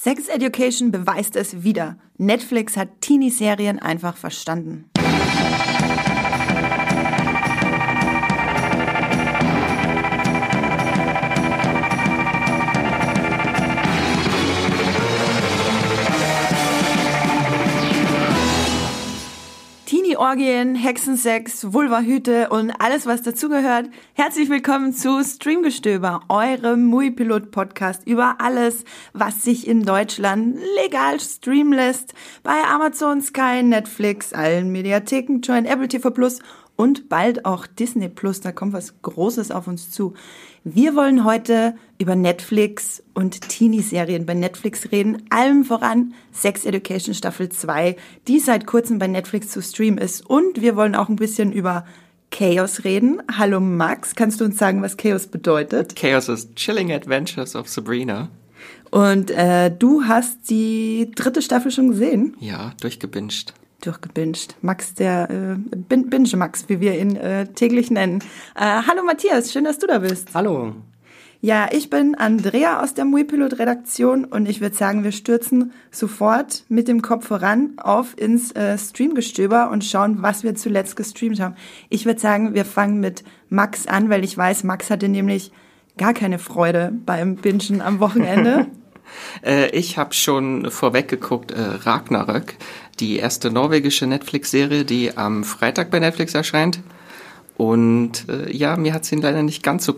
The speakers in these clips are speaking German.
Sex Education beweist es wieder. Netflix hat Teenie-Serien einfach verstanden. Orgien, Hexensex, Vulvahüte und alles, was dazugehört. Herzlich willkommen zu Streamgestöber, eurem Muipilot-Podcast über alles, was sich in Deutschland legal streamen lässt. Bei Amazon, Sky, Netflix, allen Mediatheken, Join, Apple TV Plus und bald auch Disney Plus. Da kommt was Großes auf uns zu. Wir wollen heute über Netflix und Teenie-Serien bei Netflix reden. Allem voran Sex Education Staffel 2, die seit kurzem bei Netflix zu streamen ist. Und wir wollen auch ein bisschen über Chaos reden. Hallo Max, kannst du uns sagen, was Chaos bedeutet? Chaos ist Chilling Adventures of Sabrina. Und du hast die dritte Staffel schon gesehen? Ja, durchgebinged. Max, der Binge-Max, wie wir ihn täglich nennen. Hallo Matthias, schön, dass du da bist. Hallo. Ja, ich bin Andrea aus der Muipilot-Redaktion und ich würde sagen, wir stürzen sofort mit dem Kopf voran auf ins Streamgestöber und schauen, was wir zuletzt gestreamt haben. Ich würde sagen, wir fangen mit Max an, weil ich weiß, Max hatte nämlich gar keine Freude beim Bingen am Wochenende. Ich habe schon vorweg geguckt, Ragnarök, die erste norwegische Netflix-Serie, die am Freitag bei Netflix erscheint. Und ja, mir hat sie leider nicht ganz so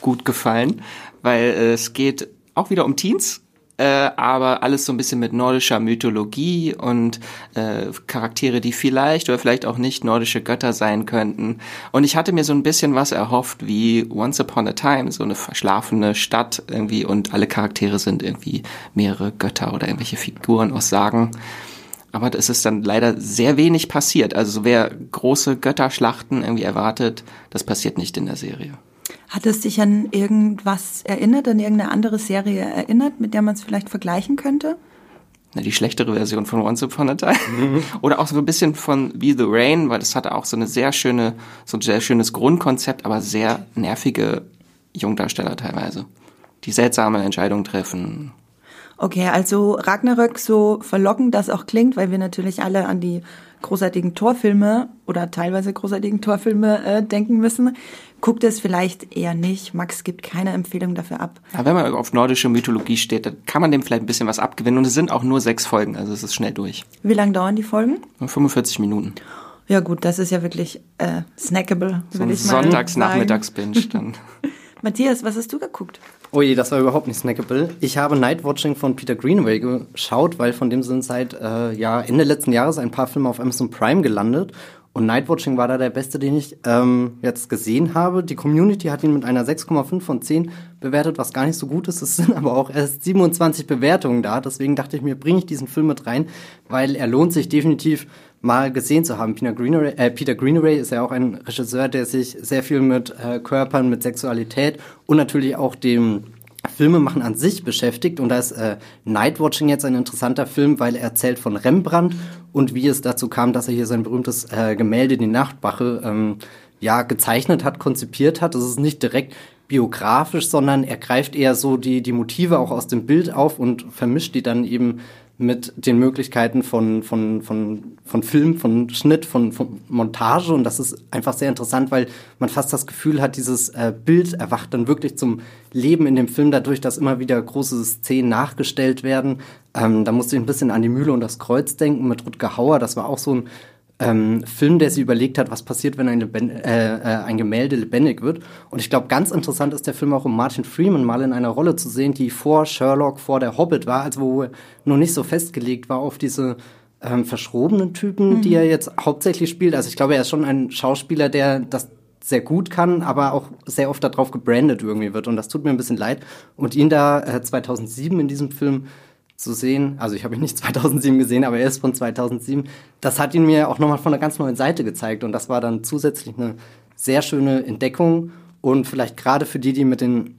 gut gefallen, weil es geht auch wieder um Teens, aber alles so ein bisschen mit nordischer Mythologie und Charaktere, die vielleicht oder vielleicht auch nicht nordische Götter sein könnten. Und ich hatte mir so ein bisschen was erhofft wie Once Upon a Time, so eine verschlafene Stadt irgendwie und alle Charaktere sind irgendwie mehrere Götter oder irgendwelche Figuren aus Sagen. Aber es ist dann leider sehr wenig passiert. Also wer große Götterschlachten irgendwie erwartet, das passiert nicht in der Serie. Hat es dich an irgendwas erinnert, an irgendeine andere Serie erinnert, mit der man es vielleicht vergleichen könnte? Na, die schlechtere Version von Once Upon a Time. Oder auch so ein bisschen von Be the Rain, weil das hatte auch so ein sehr schönes Grundkonzept, aber sehr nervige Jungdarsteller teilweise, die seltsame Entscheidungen treffen. Okay, also Ragnarök, so verlockend das auch klingt, weil wir natürlich alle an die großartigen Torfilme oder teilweise großartigen Torfilme denken müssen, guckt es vielleicht eher nicht. Max gibt keine Empfehlung dafür ab. Aber wenn man auf nordische Mythologie steht, dann kann man dem vielleicht ein bisschen was abgewinnen. Und es sind auch nur 6 Folgen, also es ist schnell durch. Wie lange dauern die Folgen? 45 Minuten. Ja gut, das ist ja wirklich snackable, so würde ich mal sagen. Sonntagsnachmittags-Binge dann. Matthias, was hast du geguckt? Oh je, das war überhaupt nicht snackable. Ich habe Nightwatching von Peter Greenaway geschaut, weil von dem sind seit Ende letzten Jahres ein paar Filme auf Amazon Prime gelandet. Und Nightwatching war da der beste, den ich jetzt gesehen habe. Die Community hat ihn mit einer 6,5 von 10 bewertet, was gar nicht so gut ist. Es sind aber auch erst 27 Bewertungen da. Deswegen dachte ich mir, bringe ich diesen Film mit rein, weil er lohnt sich definitiv mal gesehen zu haben. Peter Greenaway ist ja auch ein Regisseur, der sich sehr viel mit Körpern, mit Sexualität und natürlich auch dem Filmemachen an sich beschäftigt. Und da ist Nightwatching jetzt ein interessanter Film, weil er erzählt von Rembrandt und wie es dazu kam, dass er hier sein berühmtes Gemälde, die Nachtwache, gezeichnet hat, konzipiert hat. Das ist nicht direkt biografisch, sondern er greift eher so die Motive auch aus dem Bild auf und vermischt die dann eben mit den Möglichkeiten von Film, von Schnitt, von Montage. Und das ist einfach sehr interessant, weil man fast das Gefühl hat, dieses Bild erwacht dann wirklich zum Leben in dem Film, dadurch, dass immer wieder große Szenen nachgestellt werden. Da musste ich ein bisschen an die Mühle und das Kreuz denken mit Rutger Hauer. Das war auch so ein Film, der sich überlegt hat, was passiert, wenn ein Gemälde lebendig wird. Und ich glaube, ganz interessant ist der Film auch, um Martin Freeman mal in einer Rolle zu sehen, die vor Sherlock, vor der Hobbit war, also wo er noch nicht so festgelegt war auf diese verschrobenen Typen, die er jetzt hauptsächlich spielt. Also ich glaube, er ist schon ein Schauspieler, der das sehr gut kann, aber auch sehr oft darauf gebrandet irgendwie wird. Und das tut mir ein bisschen leid. Und ihn da 2007 in diesem Film zu sehen, also ich habe ihn nicht 2007 gesehen, aber er ist von 2007, das hat ihn mir auch nochmal von einer ganz neuen Seite gezeigt und das war dann zusätzlich eine sehr schöne Entdeckung und vielleicht gerade für die mit den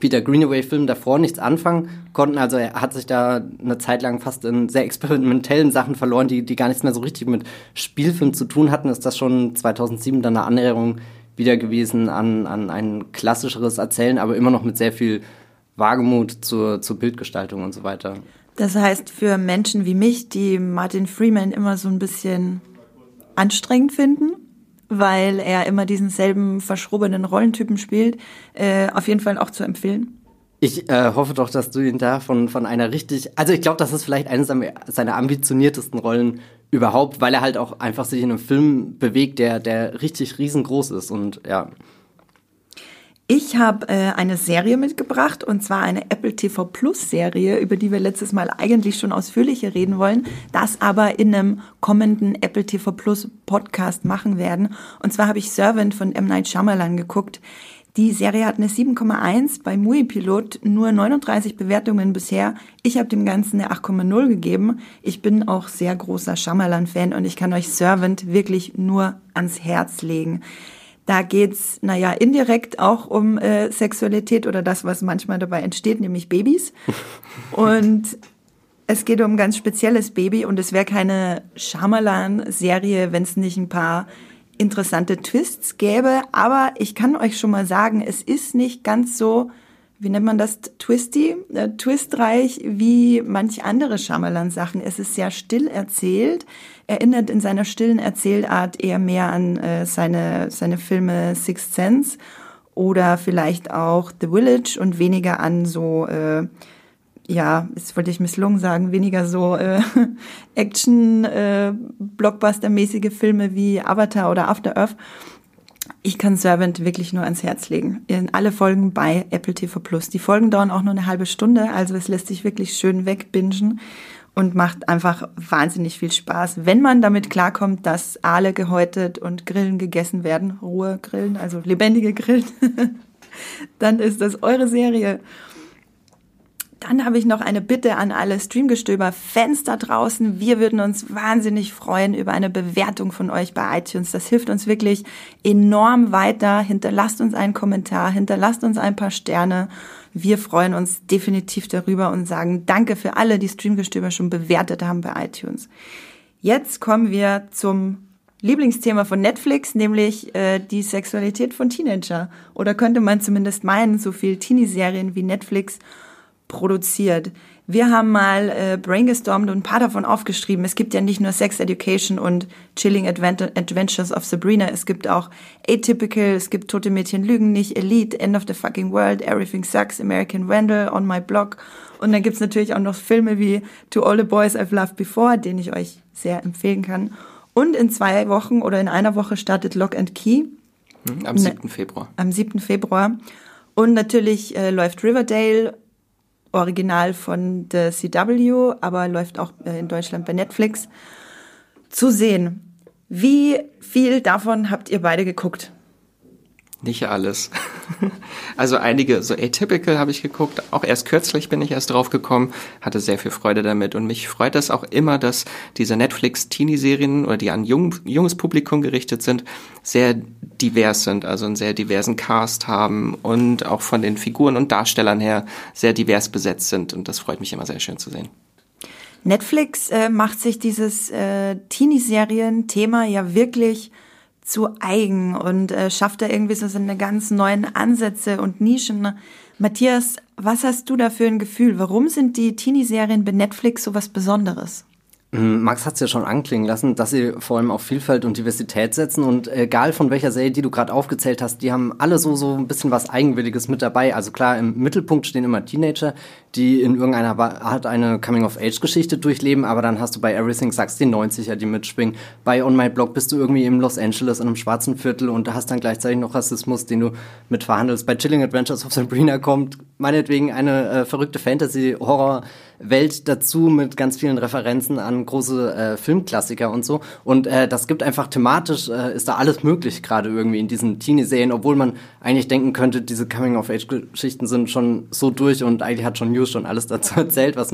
Peter Greenaway-Filmen davor nichts anfangen konnten, also er hat sich da eine Zeit lang fast in sehr experimentellen Sachen verloren, die gar nichts mehr so richtig mit Spielfilm zu tun hatten, ist das schon 2007 dann eine Annäherung wieder gewesen an ein klassischeres Erzählen, aber immer noch mit sehr viel Wagemut zur Bildgestaltung und so weiter. Das heißt, für Menschen wie mich, die Martin Freeman immer so ein bisschen anstrengend finden, weil er immer diesen selben verschrobenen Rollentypen spielt, auf jeden Fall auch zu empfehlen. Ich hoffe doch, dass du ihn da von einer richtig... Also ich glaube, das ist vielleicht eines seiner ambitioniertesten Rollen überhaupt, weil er halt auch einfach sich in einem Film bewegt, der richtig riesengroß ist und ja... Ich habe eine Serie mitgebracht, und zwar eine Apple TV Plus Serie, über die wir letztes Mal eigentlich schon ausführlicher reden wollen, das aber in einem kommenden Apple TV Plus Podcast machen werden. Und zwar habe ich Servant von M. Night Shyamalan geguckt. Die Serie hat eine 7,1, bei Muipilot nur 39 Bewertungen bisher. Ich habe dem Ganzen eine 8,0 gegeben. Ich bin auch sehr großer Shyamalan-Fan und ich kann euch Servant wirklich nur ans Herz legen. Da geht's, indirekt auch um Sexualität oder das, was manchmal dabei entsteht, nämlich Babys. Und es geht um ein ganz spezielles Baby und es wäre keine Shyamalan-Serie, wenn es nicht ein paar interessante Twists gäbe. Aber ich kann euch schon mal sagen, es ist nicht ganz so, wie nennt man das, twistreich wie manch andere Shyamalan-Sachen. Es ist sehr still erzählt. Erinnert in seiner stillen Erzählart eher mehr an seine Filme Sixth Sense oder vielleicht auch The Village und weniger an so, jetzt wollte ich misslungen sagen, weniger so Action-Blockbuster-mäßige Filme wie Avatar oder After Earth. Ich kann Servant wirklich nur ans Herz legen. In alle Folgen bei Apple TV Plus. Die Folgen dauern auch nur eine halbe Stunde, also es lässt sich wirklich schön wegbingen. Und macht einfach wahnsinnig viel Spaß, wenn man damit klarkommt, dass Aale gehäutet und Grillen gegessen werden, rohe Grillen, also lebendige Grillen, dann ist das eure Serie. Dann habe ich noch eine Bitte an alle Streamgestöber-Fans da draußen. Wir würden uns wahnsinnig freuen über eine Bewertung von euch bei iTunes. Das hilft uns wirklich enorm weiter. Hinterlasst uns einen Kommentar, hinterlasst uns ein paar Sterne. Wir freuen uns definitiv darüber und sagen Danke für alle, die Streamgestöber schon bewertet haben bei iTunes. Jetzt kommen wir zum Lieblingsthema von Netflix, nämlich die Sexualität von Teenager. Oder könnte man zumindest meinen, so viel Teenie-Serien wie Netflix produziert. Wir haben mal brainstormt und ein paar davon aufgeschrieben. Es gibt ja nicht nur Sex Education und Chilling Adventures of Sabrina. Es gibt auch Atypical, es gibt Tote Mädchen lügen nicht, Elite, End of the Fucking World, Everything Sucks, American Vandal, On My Block. Und dann gibt's natürlich auch noch Filme wie To All the Boys I've Loved Before, den ich euch sehr empfehlen kann. Und in 2 Wochen oder in einer Woche startet Lock and Key. Am 7. Februar. Am 7. Februar. Und natürlich läuft Riverdale, original von The CW, aber läuft auch in Deutschland bei Netflix, zu sehen. Wie viel davon habt ihr beide geguckt? Nicht alles. Also einige, so Atypical habe ich geguckt, auch erst kürzlich bin ich erst drauf gekommen, hatte sehr viel Freude damit und mich freut das auch immer, dass diese Netflix-Teenie-Serien oder die an junges Publikum gerichtet sind, sehr divers sind, also einen sehr diversen Cast haben und auch von den Figuren und Darstellern her sehr divers besetzt sind und das freut mich immer sehr schön zu sehen. Netflix macht sich dieses Teenie-Serien-Thema ja wirklich zu eigen und schafft da irgendwie so seine ganz neuen Ansätze und Nischen. Matthias, was hast du da für ein Gefühl? Warum sind die Teenie-Serien bei Netflix so was Besonderes? Max hat es ja schon anklingen lassen, dass sie vor allem auf Vielfalt und Diversität setzen und egal von welcher Serie, die du gerade aufgezählt hast, die haben alle so ein bisschen was Eigenwilliges mit dabei. Also klar, im Mittelpunkt stehen immer Teenager, die in irgendeiner Art eine Coming-of-Age-Geschichte durchleben, aber dann hast du bei Everything Sucks die 90er, die mitschwingen. Bei On My Block bist du irgendwie im Los Angeles in einem schwarzen Viertel und hast dann gleichzeitig noch Rassismus, den du mit verhandelst. Bei Chilling Adventures of Sabrina kommt meinetwegen eine verrückte Fantasy-Horror-Welt dazu mit ganz vielen Referenzen an große Filmklassiker und so. Und das gibt einfach thematisch, ist da alles möglich, gerade irgendwie in diesen Teenie-Serien, obwohl man eigentlich denken könnte, diese Coming-of-Age-Geschichten sind schon so durch und eigentlich hat schon News schon alles dazu erzählt, was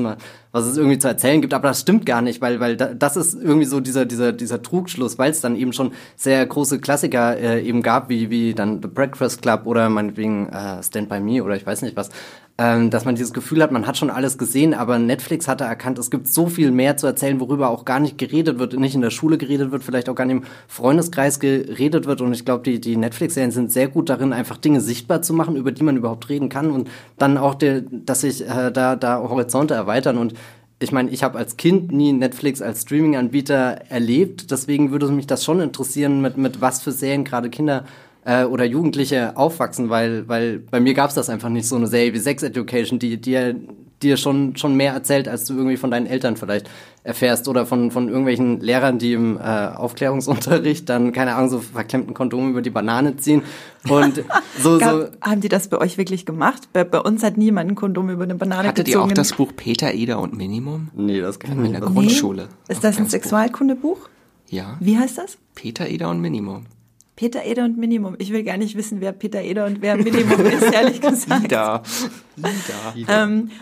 es irgendwie zu erzählen gibt. Aber das stimmt gar nicht, weil das ist irgendwie so dieser Trugschluss, weil es dann eben schon sehr große Klassiker eben gab, wie dann The Breakfast Club oder meinetwegen Stand By Me oder ich weiß nicht was. dass man dieses Gefühl hat, man hat schon alles gesehen, aber Netflix hatte erkannt, es gibt so viel mehr zu erzählen, worüber auch gar nicht geredet wird, nicht in der Schule geredet wird, vielleicht auch gar nicht im Freundeskreis geredet wird. Und ich glaube, die Netflix-Serien sind sehr gut darin, einfach Dinge sichtbar zu machen, über die man überhaupt reden kann und dann auch, dass sich da Horizonte erweitern. Und ich meine, ich habe als Kind nie Netflix als Streaming-Anbieter erlebt, deswegen würde mich das schon interessieren, mit was für Serien gerade Kinder oder Jugendliche aufwachsen, weil bei mir gab es das einfach nicht, so eine Serie wie Sex Education, die dir schon mehr erzählt, als du irgendwie von deinen Eltern vielleicht erfährst oder von irgendwelchen Lehrern, die im Aufklärungsunterricht dann, keine Ahnung, so verklemmten Kondom über die Banane ziehen. Und so. Haben die das bei euch wirklich gemacht? Bei uns hat niemand ein Kondom über eine Banane gezogen. Hattet ihr auch das Buch Peter, Eder und Minimum? Nee, das kann ich nicht. In der Grundschule. Ist das ein Sexualkundebuch? Ja. Wie heißt das? Peter, Eder und Minimum. Peter Eder und Minimum. Ich will gar nicht wissen, wer Peter Eder und wer Minimum ist, ehrlich gesagt. Ida.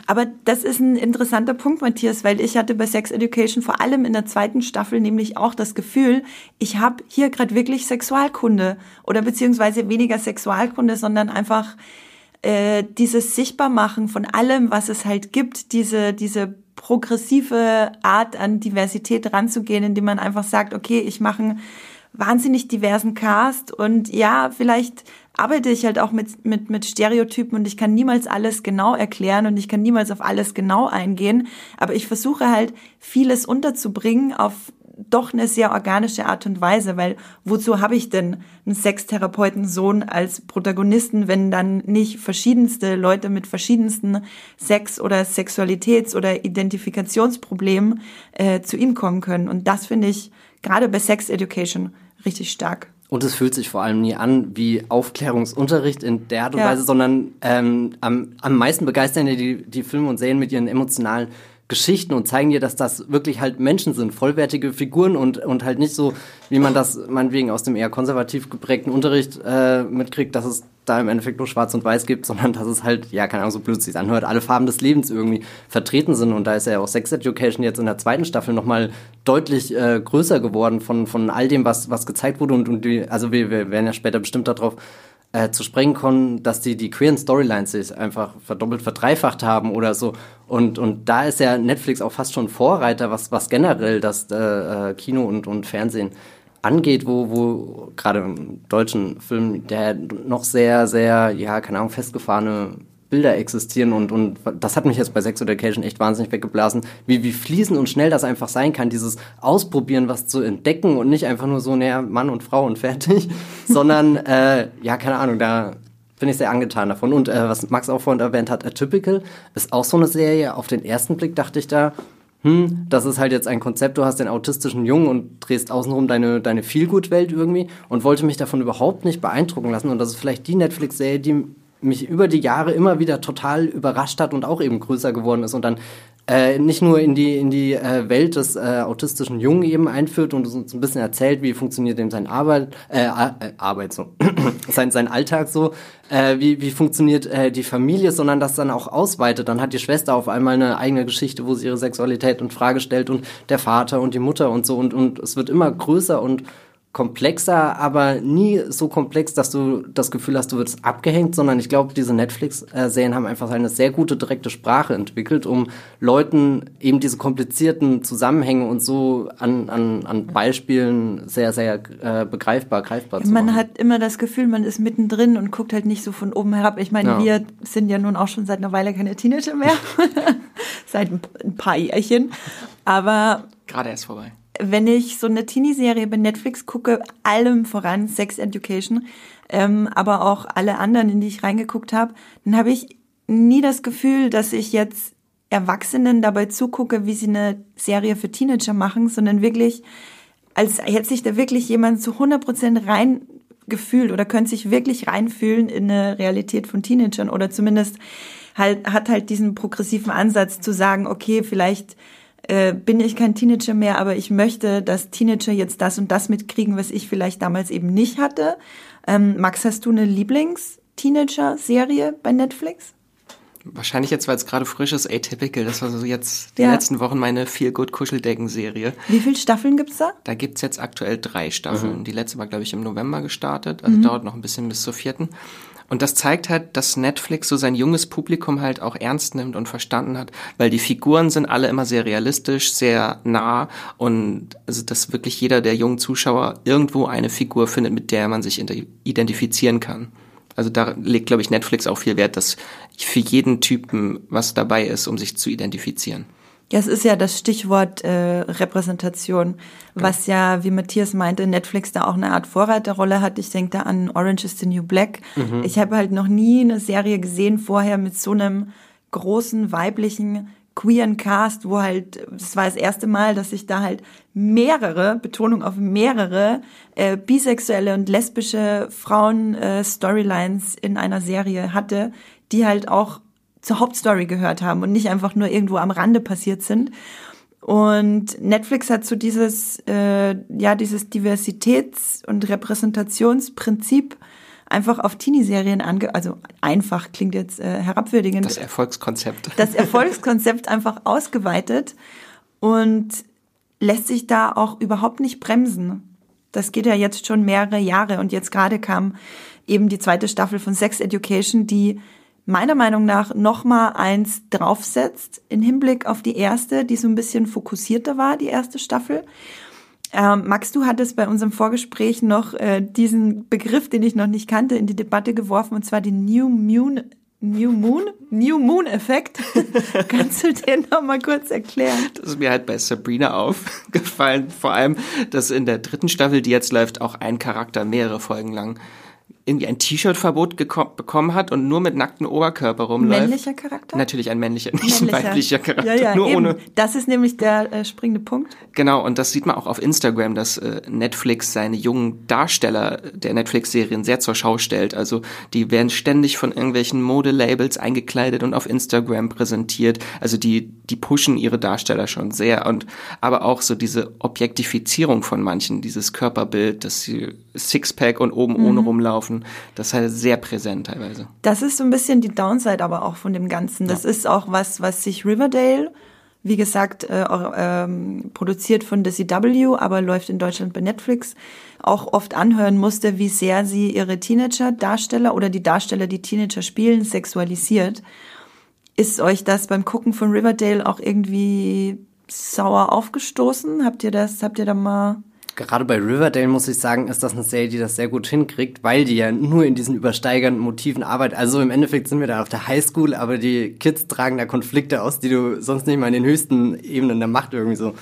Aber das ist ein interessanter Punkt, Matthias, weil ich hatte bei Sex Education vor allem in der zweiten Staffel nämlich auch das Gefühl, ich habe hier gerade wirklich Sexualkunde oder beziehungsweise weniger Sexualkunde, sondern einfach dieses Sichtbarmachen von allem, was es halt gibt, diese progressive Art an Diversität ranzugehen, indem man einfach sagt, okay, ich mache einen wahnsinnig diversen Cast und ja, vielleicht arbeite ich halt auch mit Stereotypen und ich kann niemals alles genau erklären und ich kann niemals auf alles genau eingehen, aber ich versuche halt vieles unterzubringen auf doch eine sehr organische Art und Weise, weil wozu habe ich denn einen Sextherapeutensohn als Protagonisten, wenn dann nicht verschiedenste Leute mit verschiedensten Sex- oder Sexualitäts- oder Identifikationsproblemen zu ihm kommen können und das finde ich gerade bei Sex Education richtig stark. Und es fühlt sich vor allem nie an wie Aufklärungsunterricht in der Art und Weise, sondern am meisten begeistern ja die Filme und Serien mit ihren emotionalen Geschichten und zeigen dir, dass das wirklich halt Menschen sind, vollwertige Figuren und halt nicht so, wie man das meinetwegen aus dem eher konservativ geprägten Unterricht mitkriegt, dass es da im Endeffekt nur schwarz und weiß gibt, sondern dass es halt, ja, keine Ahnung, so blöd sich anhört, alle Farben des Lebens irgendwie vertreten sind. Und da ist ja auch Sex Education jetzt in der zweiten Staffel nochmal deutlich größer geworden von all dem, was gezeigt wurde. Also wir werden ja später bestimmt darauf zu sprechen kommen, dass die queeren Storylines sich einfach verdoppelt, verdreifacht haben oder so. Und da ist ja Netflix auch fast schon Vorreiter, was generell das Kino und Fernsehen angeht, wo gerade im deutschen Film der noch sehr, sehr, ja, keine Ahnung, festgefahrene Bilder existieren und das hat mich jetzt bei Sex Education echt wahnsinnig weggeblasen, wie fließend und schnell das einfach sein kann, dieses Ausprobieren, was zu entdecken und nicht einfach nur so, naja, Mann und Frau und fertig, sondern, ja, keine Ahnung, da bin ich sehr angetan davon. Und was Max auch vorhin erwähnt hat, Atypical ist auch so eine Serie, auf den ersten Blick dachte ich da, das ist halt jetzt ein Konzept, du hast den autistischen Jungen und drehst außenrum deine Feelgood-Welt irgendwie und wollte mich davon überhaupt nicht beeindrucken lassen und das ist vielleicht die Netflix-Serie, die mich über die Jahre immer wieder total überrascht hat und auch eben größer geworden ist und dann nicht nur in die Welt des autistischen Jungen eben einführt und uns ein bisschen erzählt, wie funktioniert eben sein Alltag so, wie funktioniert die Familie, sondern das dann auch ausweitet. Dann hat die Schwester auf einmal eine eigene Geschichte, wo sie ihre Sexualität in Frage stellt und der Vater und die Mutter und so und es wird immer größer und komplexer, aber nie so komplex, dass du das Gefühl hast, du wirst abgehängt, sondern ich glaube, diese Netflix-Serien haben einfach eine sehr gute, direkte Sprache entwickelt, um Leuten eben diese komplizierten Zusammenhänge und so an Beispielen sehr, sehr greifbar zu machen. Man hat immer das Gefühl, man ist mittendrin und guckt halt nicht so von oben herab. Ich meine, wir sind ja nun auch schon seit einer Weile keine Teenager mehr, seit ein paar Jährchen, aber... Gerade erst vorbei. Wenn ich so eine Teenie-Serie bei Netflix gucke, allem voran Sex Education, aber auch alle anderen, in die ich reingeguckt habe, dann habe ich nie das Gefühl, dass ich jetzt Erwachsenen dabei zugucke, wie sie eine Serie für Teenager machen, sondern wirklich, als hätte sich da wirklich jemand zu 100% reingefühlt oder könnte sich wirklich reinfühlen in eine Realität von Teenagern oder zumindest hat diesen progressiven Ansatz zu sagen, okay, vielleicht... bin ich kein Teenager mehr, aber ich möchte, dass Teenager jetzt das und das mitkriegen, was ich vielleicht damals eben nicht hatte. Max, hast du eine Lieblings-Teenager-Serie bei Netflix? wahrscheinlich jetzt, weil es gerade frisch ist, Atypical. Das war so jetzt die letzten Wochen meine Feel-Good-Kuscheldecken-Serie. Wie viele Staffeln gibt's da? Da gibt's jetzt aktuell 3 Staffeln. Mhm. Die letzte war, glaube ich, im November gestartet. Also dauert noch ein bisschen bis zur 4. Und das zeigt halt, dass Netflix so sein junges Publikum halt auch ernst nimmt und verstanden hat, weil die Figuren sind alle immer sehr realistisch, sehr nah und also dass wirklich jeder der jungen Zuschauer irgendwo eine Figur findet, mit der man sich identifizieren kann. Also da legt, glaube ich, Netflix auch viel Wert, dass für jeden Typen was dabei ist, um sich zu identifizieren. Ja, es ist ja das Stichwort Repräsentation, was ja, wie Matthias meinte, Netflix da auch eine Art Vorreiterrolle hat. Ich denke da an Orange is the New Black. Mhm. Ich habe halt noch nie eine Serie gesehen vorher mit so einem großen, weiblichen, queeren Cast, wo halt, das war das erste Mal, dass ich da halt mehrere, Betonung auf mehrere, bisexuelle und lesbische Frauen-Storylines in einer Serie hatte, die halt auch zur Hauptstory gehört haben und nicht einfach nur irgendwo am Rande passiert sind. Und Netflix hat so dieses, dieses Diversitäts- und Repräsentationsprinzip einfach auf Teenie-Serien also einfach klingt jetzt herabwürdigend. Das Erfolgskonzept. Das Erfolgskonzept einfach ausgeweitet und lässt sich da auch überhaupt nicht bremsen. Das geht ja jetzt schon mehrere Jahre und jetzt gerade kam eben die 2. Staffel von Sex Education, die meiner Meinung nach noch mal eins draufsetzt in Hinblick auf die 1., die so ein bisschen fokussierter war, die 1. Staffel. Max, du hattest bei unserem Vorgespräch noch diesen Begriff, den ich noch nicht kannte, in die Debatte geworfen, und zwar den New Moon Effekt. Kannst du den noch mal kurz erklären? Das ist mir halt bei Sabrina aufgefallen, vor allem, dass in der 3. Staffel, die jetzt läuft, auch ein Charakter mehrere Folgen lang irgendwie ein T-Shirt-Verbot bekommen hat und nur mit nacktem Oberkörper rumläuft. Männlicher Charakter? Natürlich ein männlicher, nicht ein weiblicher Charakter. Ja, nur eben. Ohne. Das ist nämlich der springende Punkt. Genau, und das sieht man auch auf Instagram, dass Netflix seine jungen Darsteller der Netflix-Serien sehr zur Schau stellt. Also die werden ständig von irgendwelchen Modelabels eingekleidet und auf Instagram präsentiert. Also die pushen ihre Darsteller schon sehr. Und aber auch so diese Objektifizierung von manchen, dieses Körperbild, dass sie Sixpack und oben ohne rumlaufen. Das ist halt sehr präsent teilweise. Das ist so ein bisschen die Downside aber auch von dem Ganzen. Das ist auch was sich Riverdale, wie gesagt, produziert von The CW, aber läuft in Deutschland bei Netflix, auch oft anhören musste, wie sehr sie ihre Teenager-Darsteller oder die Darsteller, die Teenager spielen, sexualisiert. Ist euch das beim Gucken von Riverdale auch irgendwie sauer aufgestoßen? Habt ihr da mal... Gerade bei Riverdale, muss ich sagen, ist das eine Serie, die das sehr gut hinkriegt, weil die ja nur in diesen übersteigernden Motiven arbeitet. Also im Endeffekt sind wir da auf der Highschool, aber die Kids tragen da Konflikte aus, die du sonst nicht mal in den höchsten Ebenen der Macht irgendwie so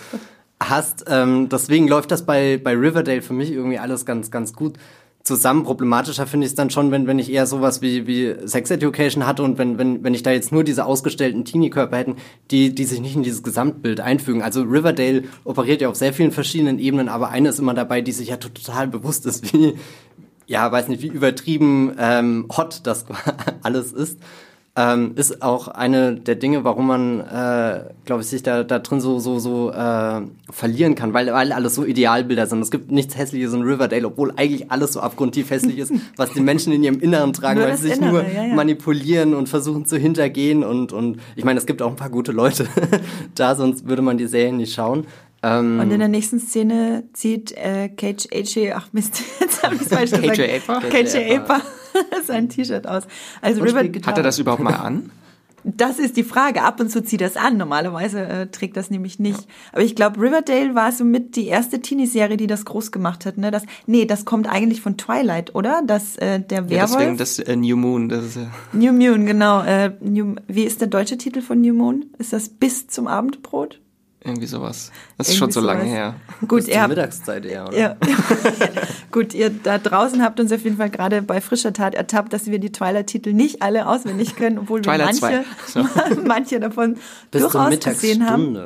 hast. Deswegen läuft das bei Riverdale für mich irgendwie alles ganz, ganz gut zusammen. Problematischer finde ich es dann schon, wenn ich eher sowas wie Sex Education hatte und wenn ich da jetzt nur diese ausgestellten Teenie-Körper hätten, die sich nicht in dieses Gesamtbild einfügen. Also Riverdale operiert ja auf sehr vielen verschiedenen Ebenen, aber eine ist immer dabei, die sich ja total bewusst ist, wie übertrieben hot das alles ist. Ist auch eine der Dinge, warum man, glaube ich, sich da drin so verlieren kann, weil alles so Idealbilder sind. Es gibt nichts Hässliches in Riverdale, obwohl eigentlich alles so abgrundtief hässlich ist, was die Menschen in ihrem Inneren tragen, weil sie sich nur manipulieren und versuchen zu hintergehen. Und ich meine, es gibt auch ein paar gute Leute da, sonst würde man die Serien nicht schauen. Und in der nächsten Szene zieht KJ Apa sein T-Shirt aus. Also hat er das überhaupt mal an? Das ist die Frage. Ab und zu zieht er es an. Normalerweise trägt das nämlich nicht. Ja. Aber ich glaube, Riverdale war somit die erste Teenie-Serie, die das groß gemacht hat. Ne? Das kommt eigentlich von Twilight, oder? Der Werwolf. Deswegen das New Moon. New Moon, genau. Wie ist der deutsche Titel von New Moon? Ist das bis zum Abendbrot? Irgendwie sowas. Das ist schon so lange her. Gut, zur Mittagszeit eher, oder? Ja. Gut, ihr da draußen habt uns auf jeden Fall gerade bei frischer Tat ertappt, dass wir die Twilight-Titel nicht alle auswendig können, obwohl wir manche davon durchaus gesehen haben.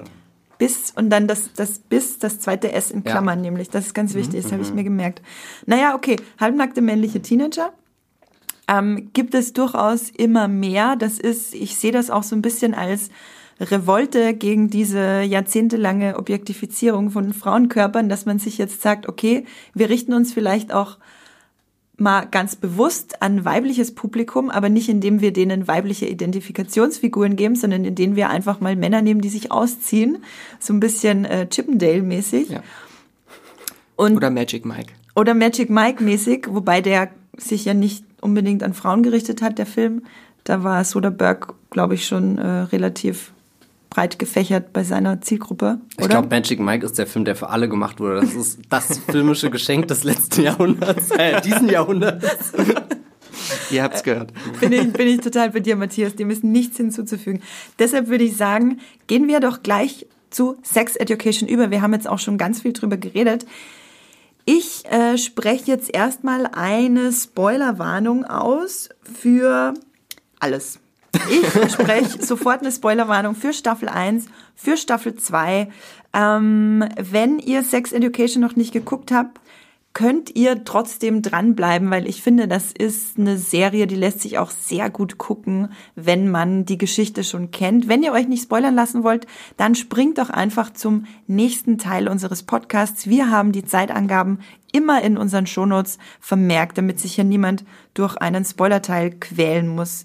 Bis und dann das zweite S in Klammern nämlich. Das ist ganz wichtig, das habe ich mir gemerkt. Naja, okay, halbnackte männliche Teenager. Gibt es durchaus immer mehr. Ich sehe das auch so ein bisschen als Revolte gegen diese jahrzehntelange Objektifizierung von Frauenkörpern, dass man sich jetzt sagt, okay, wir richten uns vielleicht auch mal ganz bewusst an weibliches Publikum, aber nicht indem wir denen weibliche Identifikationsfiguren geben, sondern indem wir einfach mal Männer nehmen, die sich ausziehen, so ein bisschen Chippendale-mäßig. Ja. Oder Magic Mike. Oder Magic Mike-mäßig, wobei der sich ja nicht unbedingt an Frauen gerichtet hat, der Film. Da war Soderbergh, glaube ich, schon relativ breit gefächert bei seiner Zielgruppe, oder? Ich glaube, Magic Mike ist der Film, der für alle gemacht wurde. Das ist das filmische Geschenk des letzten Jahrhunderts, diesen Jahrhunderts. Ihr habt's gehört. Bin ich total bei dir, Matthias. Dem ist nichts hinzuzufügen. Deshalb würde ich sagen, gehen wir doch gleich zu Sex Education über. Wir haben jetzt auch schon ganz viel drüber geredet. Ich spreche jetzt erstmal eine Spoilerwarnung aus für alles. Ich spreche sofort eine Spoilerwarnung für Staffel 1, für Staffel 2. Wenn ihr Sex Education noch nicht geguckt habt, könnt ihr trotzdem dranbleiben, weil ich finde, das ist eine Serie, die lässt sich auch sehr gut gucken, wenn man die Geschichte schon kennt. Wenn ihr euch nicht spoilern lassen wollt, dann springt doch einfach zum nächsten Teil unseres Podcasts. Wir haben die Zeitangaben immer in unseren Shownotes vermerkt, damit sich hier niemand durch einen Spoilerteil quälen muss.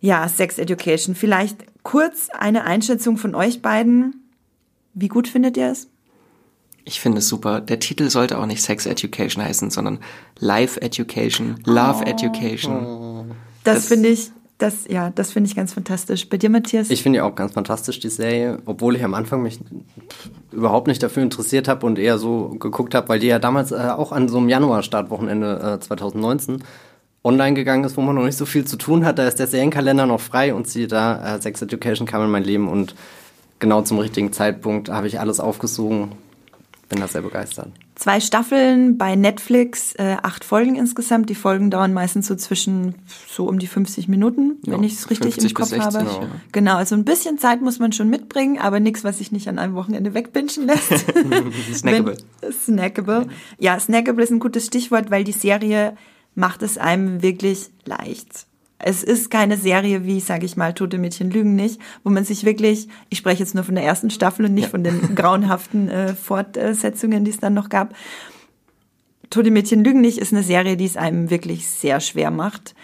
Ja, Sex Education. Vielleicht kurz eine Einschätzung von euch beiden. Wie gut findet ihr es? Ich finde es super. Der Titel sollte auch nicht Sex Education heißen, sondern Life Education, Love Education. Oh. Das finde ich ganz fantastisch. Bei dir, Matthias? Ich finde ja auch ganz fantastisch, die Serie, obwohl ich am Anfang mich überhaupt nicht dafür interessiert habe und eher so geguckt habe, weil die ja damals auch an so einem Januar-Startwochenende 2019 online gegangen ist, wo man noch nicht so viel zu tun hat. Da ist der Serienkalender noch frei und siehe da, Sex Education kam in mein Leben und genau zum richtigen Zeitpunkt habe ich alles aufgesogen. Bin da sehr begeistert. 2 Staffeln bei Netflix, 8 Folgen insgesamt. Die Folgen dauern meistens so um die 50 Minuten, wenn ich es richtig im Kopf habe. Genau. Genau, also ein bisschen Zeit muss man schon mitbringen, aber nichts, was sich nicht an einem Wochenende wegbingen lässt. Snackable. Snackable. Ja, snackable ist ein gutes Stichwort, weil die Serie macht es einem wirklich leicht. Es ist keine Serie wie, sage ich mal, Tote Mädchen lügen nicht, wo man sich wirklich, ich spreche jetzt nur von der ersten Staffel und nicht von den grauenhaften Fortsetzungen, die es dann noch gab. Tote Mädchen lügen nicht ist eine Serie, die es einem wirklich sehr schwer macht,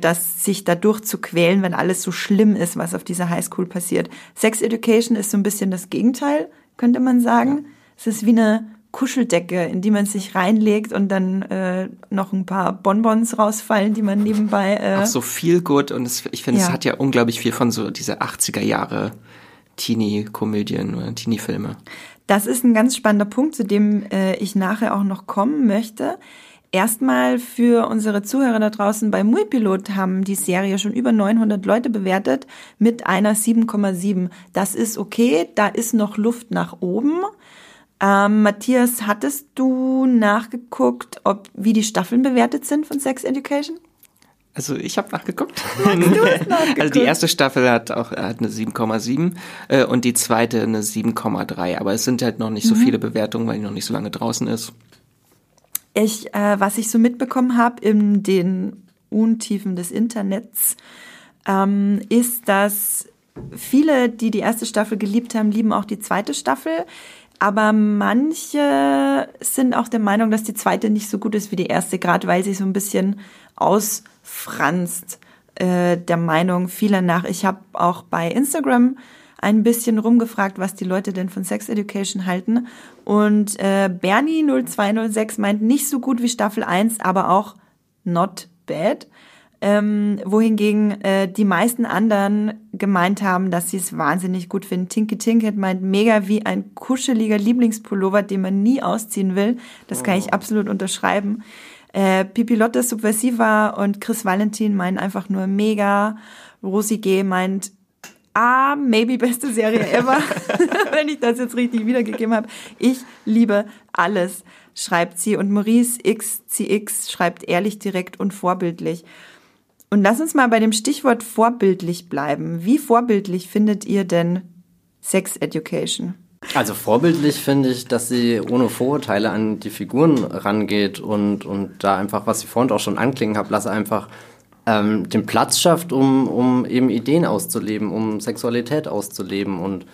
dass sich dadurch zu quälen, wenn alles so schlimm ist, was auf dieser Highschool passiert. Sex Education ist so ein bisschen das Gegenteil, könnte man sagen. Ja. Es ist wie eine Kuscheldecke, in die man sich reinlegt und dann noch ein paar Bonbons rausfallen, die man nebenbei... Auch so viel gut und ich finde, es hat ja unglaublich viel von so diese 80er-Jahre-Teenie-Komödien oder Teenie-Filme. Das ist ein ganz spannender Punkt, zu dem ich nachher auch noch kommen möchte. Erstmal für unsere Zuhörer da draußen, bei Muipilot haben die Serie schon über 900 Leute bewertet mit einer 7,7. Das ist okay, da ist noch Luft nach oben. Matthias, hattest du nachgeguckt, wie die Staffeln bewertet sind von Sex Education? Also ich habe nachgeguckt. Du hast nachgeguckt. Also die erste Staffel hat eine 7,7 und die zweite eine 7,3. Aber es sind halt noch nicht so viele Bewertungen, weil die noch nicht so lange draußen ist. Was ich so mitbekommen habe in den Untiefen des Internets, ist, dass viele, die die erste Staffel geliebt haben, lieben auch die zweite Staffel. Aber manche sind auch der Meinung, dass die zweite nicht so gut ist wie die erste, gerade weil sie so ein bisschen ausfranst, der Meinung vieler nach. Ich habe auch bei Instagram ein bisschen rumgefragt, was die Leute denn von Sex Education halten. Und Bernie0206 meint nicht so gut wie Staffel 1, aber auch not bad. Wohingegen die meisten anderen gemeint haben, dass sie es wahnsinnig gut finden. Tinky Tinkhead meint mega wie ein kuscheliger Lieblingspullover, den man nie ausziehen will. Das kann ich absolut unterschreiben. Pipilotte Subversiva und Chris Valentin meinen einfach nur mega. Rosi G. meint, maybe beste Serie ever, wenn ich das jetzt richtig wiedergegeben habe. Ich liebe alles, schreibt sie. Und Maurice XCX schreibt ehrlich, direkt und vorbildlich. Und lass uns mal bei dem Stichwort vorbildlich bleiben. Wie vorbildlich findet ihr denn Sex Education? Also vorbildlich finde ich, dass sie ohne Vorurteile an die Figuren rangeht und da einfach, was ich vorhin auch schon anklingen habe, lasse einfach den Platz schafft, um eben Ideen auszuleben, um Sexualität auszuleben. Und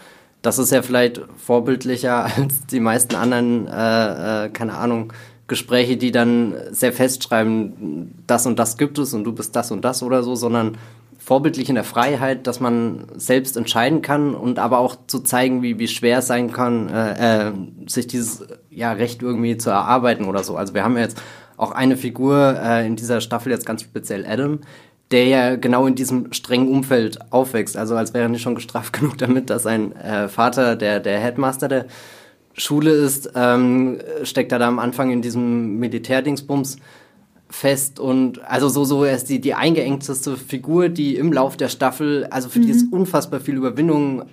das ist ja vielleicht vorbildlicher als die meisten anderen, keine Ahnung, Gespräche, die dann sehr festschreiben, das und das gibt es und du bist das und das oder so, sondern vorbildlich in der Freiheit, dass man selbst entscheiden kann und aber auch zu zeigen, wie schwer es sein kann, sich dieses Recht irgendwie zu erarbeiten oder so. Also wir haben ja jetzt auch eine Figur in dieser Staffel, jetzt ganz speziell Adam, der ja genau in diesem strengen Umfeld aufwächst. Also als wäre er nicht schon gestraft genug damit, dass sein Vater, der Headmaster der Schule ist, steckt er da am Anfang in diesem Militärdingsbums fest und also so er ist die eingeengteste Figur, die im Lauf der Staffel, also für die ist unfassbar viel Überwindung,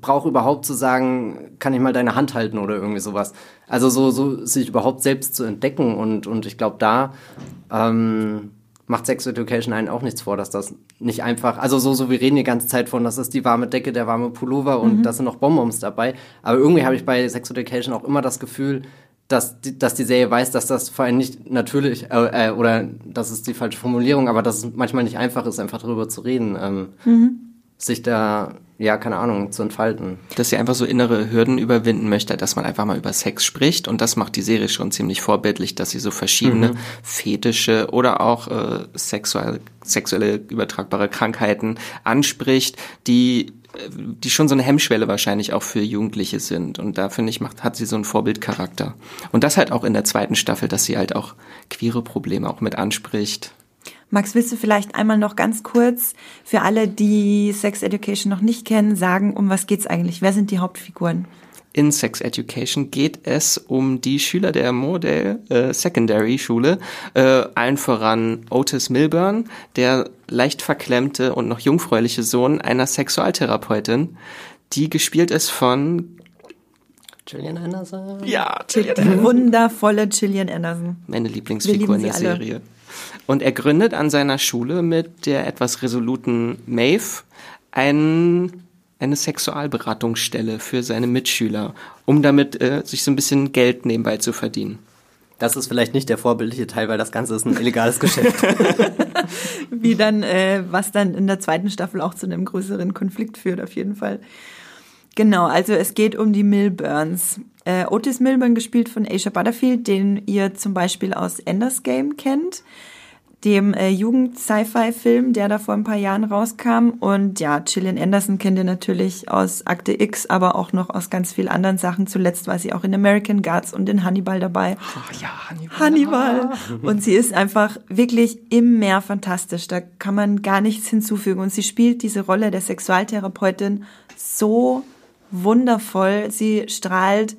braucht überhaupt zu sagen, kann ich mal deine Hand halten oder irgendwie sowas. Also so sich überhaupt selbst zu entdecken und ich glaube, da macht Sex Education einen auch nichts vor, dass das nicht einfach, also wir reden die ganze Zeit von, das ist die warme Decke, der warme Pullover und da sind noch Bonbons dabei, aber irgendwie habe ich bei Sex Education auch immer das Gefühl, dass die Serie weiß, dass das vor allem nicht natürlich, oder das ist die falsche Formulierung, aber dass es manchmal nicht einfach ist, einfach darüber zu reden, sich da, keine Ahnung, zu entfalten. Dass sie einfach so innere Hürden überwinden möchte, dass man einfach mal über Sex spricht und das macht die Serie schon ziemlich vorbildlich, dass sie so verschiedene Fetische oder auch sexuelle übertragbare Krankheiten anspricht, die schon so eine Hemmschwelle wahrscheinlich auch für Jugendliche sind. Und da, finde ich, hat sie so einen Vorbildcharakter. Und das halt auch in der zweiten Staffel, dass sie halt auch queere Probleme auch mit anspricht. Max, willst du vielleicht einmal noch ganz kurz für alle, die Sex Education noch nicht kennen, sagen, um was geht's eigentlich? Wer sind die Hauptfiguren? In Sex Education geht es um die Schüler der Model-Secondary-Schule, allen voran Otis Milburn, der leicht verklemmte und noch jungfräuliche Sohn einer Sexualtherapeutin, die gespielt ist von Gillian Anderson. Ja, die wundervolle Gillian Anderson. Meine Lieblingsfigur in der Serie. Und er gründet an seiner Schule mit der etwas resoluten Maeve eine Sexualberatungsstelle für seine Mitschüler, um damit sich so ein bisschen Geld nebenbei zu verdienen. Das ist vielleicht nicht der vorbildliche Teil, weil das Ganze ist ein illegales Geschäft. Wie dann, was dann in der zweiten Staffel auch zu einem größeren Konflikt führt, auf jeden Fall. Genau, also es geht um die Milburns. Otis Milburn, gespielt von Aisha Butterfield, den ihr zum Beispiel aus Ender's Game kennt, dem Jugend-Sci-Fi-Film, der da vor ein paar Jahren rauskam. Und ja, Gillian Anderson kennt ihr natürlich aus Akte X, aber auch noch aus ganz vielen anderen Sachen. Zuletzt war sie auch in American Gods und in Hannibal dabei. Oh ja, Hannibal. Und sie ist einfach wirklich im Meer fantastisch. Da kann man gar nichts hinzufügen. Und sie spielt diese Rolle der Sexualtherapeutin so wundervoll. Sie strahlt,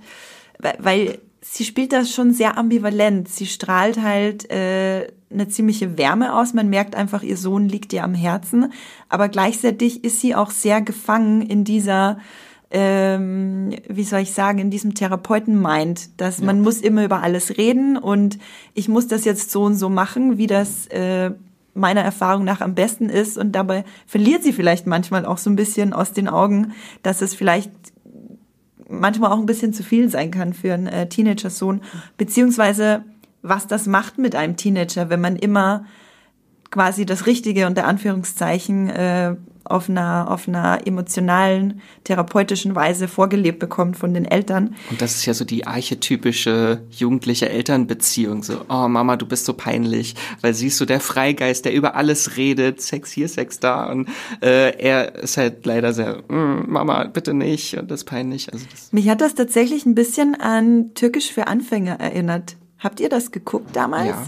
weil sie spielt das schon sehr ambivalent. Sie strahlt halt eine ziemliche Wärme aus. Man merkt einfach, ihr Sohn liegt ihr am Herzen. Aber gleichzeitig ist sie auch sehr gefangen in dieser, in diesem Therapeuten-Mind, dass man muss immer über alles reden und ich muss das jetzt so und so machen, wie das meiner Erfahrung nach am besten ist. Und dabei verliert sie vielleicht manchmal auch so ein bisschen aus den Augen, dass es vielleicht manchmal auch ein bisschen zu viel sein kann für einen Teenager-Sohn, beziehungsweise was das macht mit einem Teenager, wenn man immer quasi das Richtige unter Anführungszeichen auf einer emotionalen, therapeutischen Weise vorgelebt bekommt von den Eltern. Und das ist ja so die archetypische jugendliche Elternbeziehung. So, oh Mama, du bist so peinlich, weil sie ist so der Freigeist, der über alles redet, Sex hier, Sex da. Und er ist halt leider sehr, Mama, bitte nicht, und das ist peinlich. Also das mich hat das tatsächlich ein bisschen an Türkisch für Anfänger erinnert. Habt ihr das geguckt damals? Ja.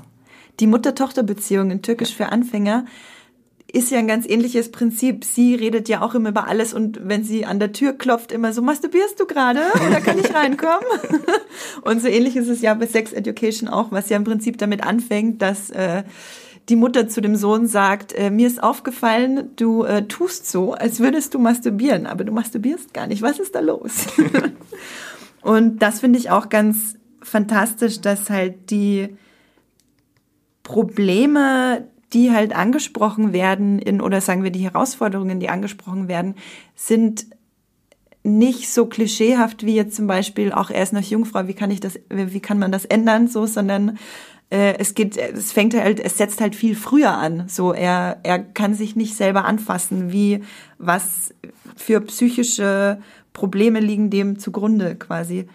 Die Mutter-Tochter-Beziehung in Türkisch für Anfänger ist ja ein ganz ähnliches Prinzip. Sie redet ja auch immer über alles und wenn sie an der Tür klopft, immer so, masturbierst du gerade? Oder kann ich reinkommen? Und so ähnlich ist es ja bei Sex Education auch, was ja im Prinzip damit anfängt, dass die Mutter zu dem Sohn sagt, mir ist aufgefallen, du tust so, als würdest du masturbieren, aber du masturbierst gar nicht. Was ist da los? Und das finde ich auch ganz fantastisch, dass halt die Probleme, die halt angesprochen werden oder sagen wir die Herausforderungen, die angesprochen werden, sind nicht so klischeehaft wie jetzt zum Beispiel auch erst noch Jungfrau, wie kann man das ändern, so, sondern es setzt halt viel früher an, so, er kann sich nicht selber anfassen, was für psychische Probleme liegen dem zugrunde quasi.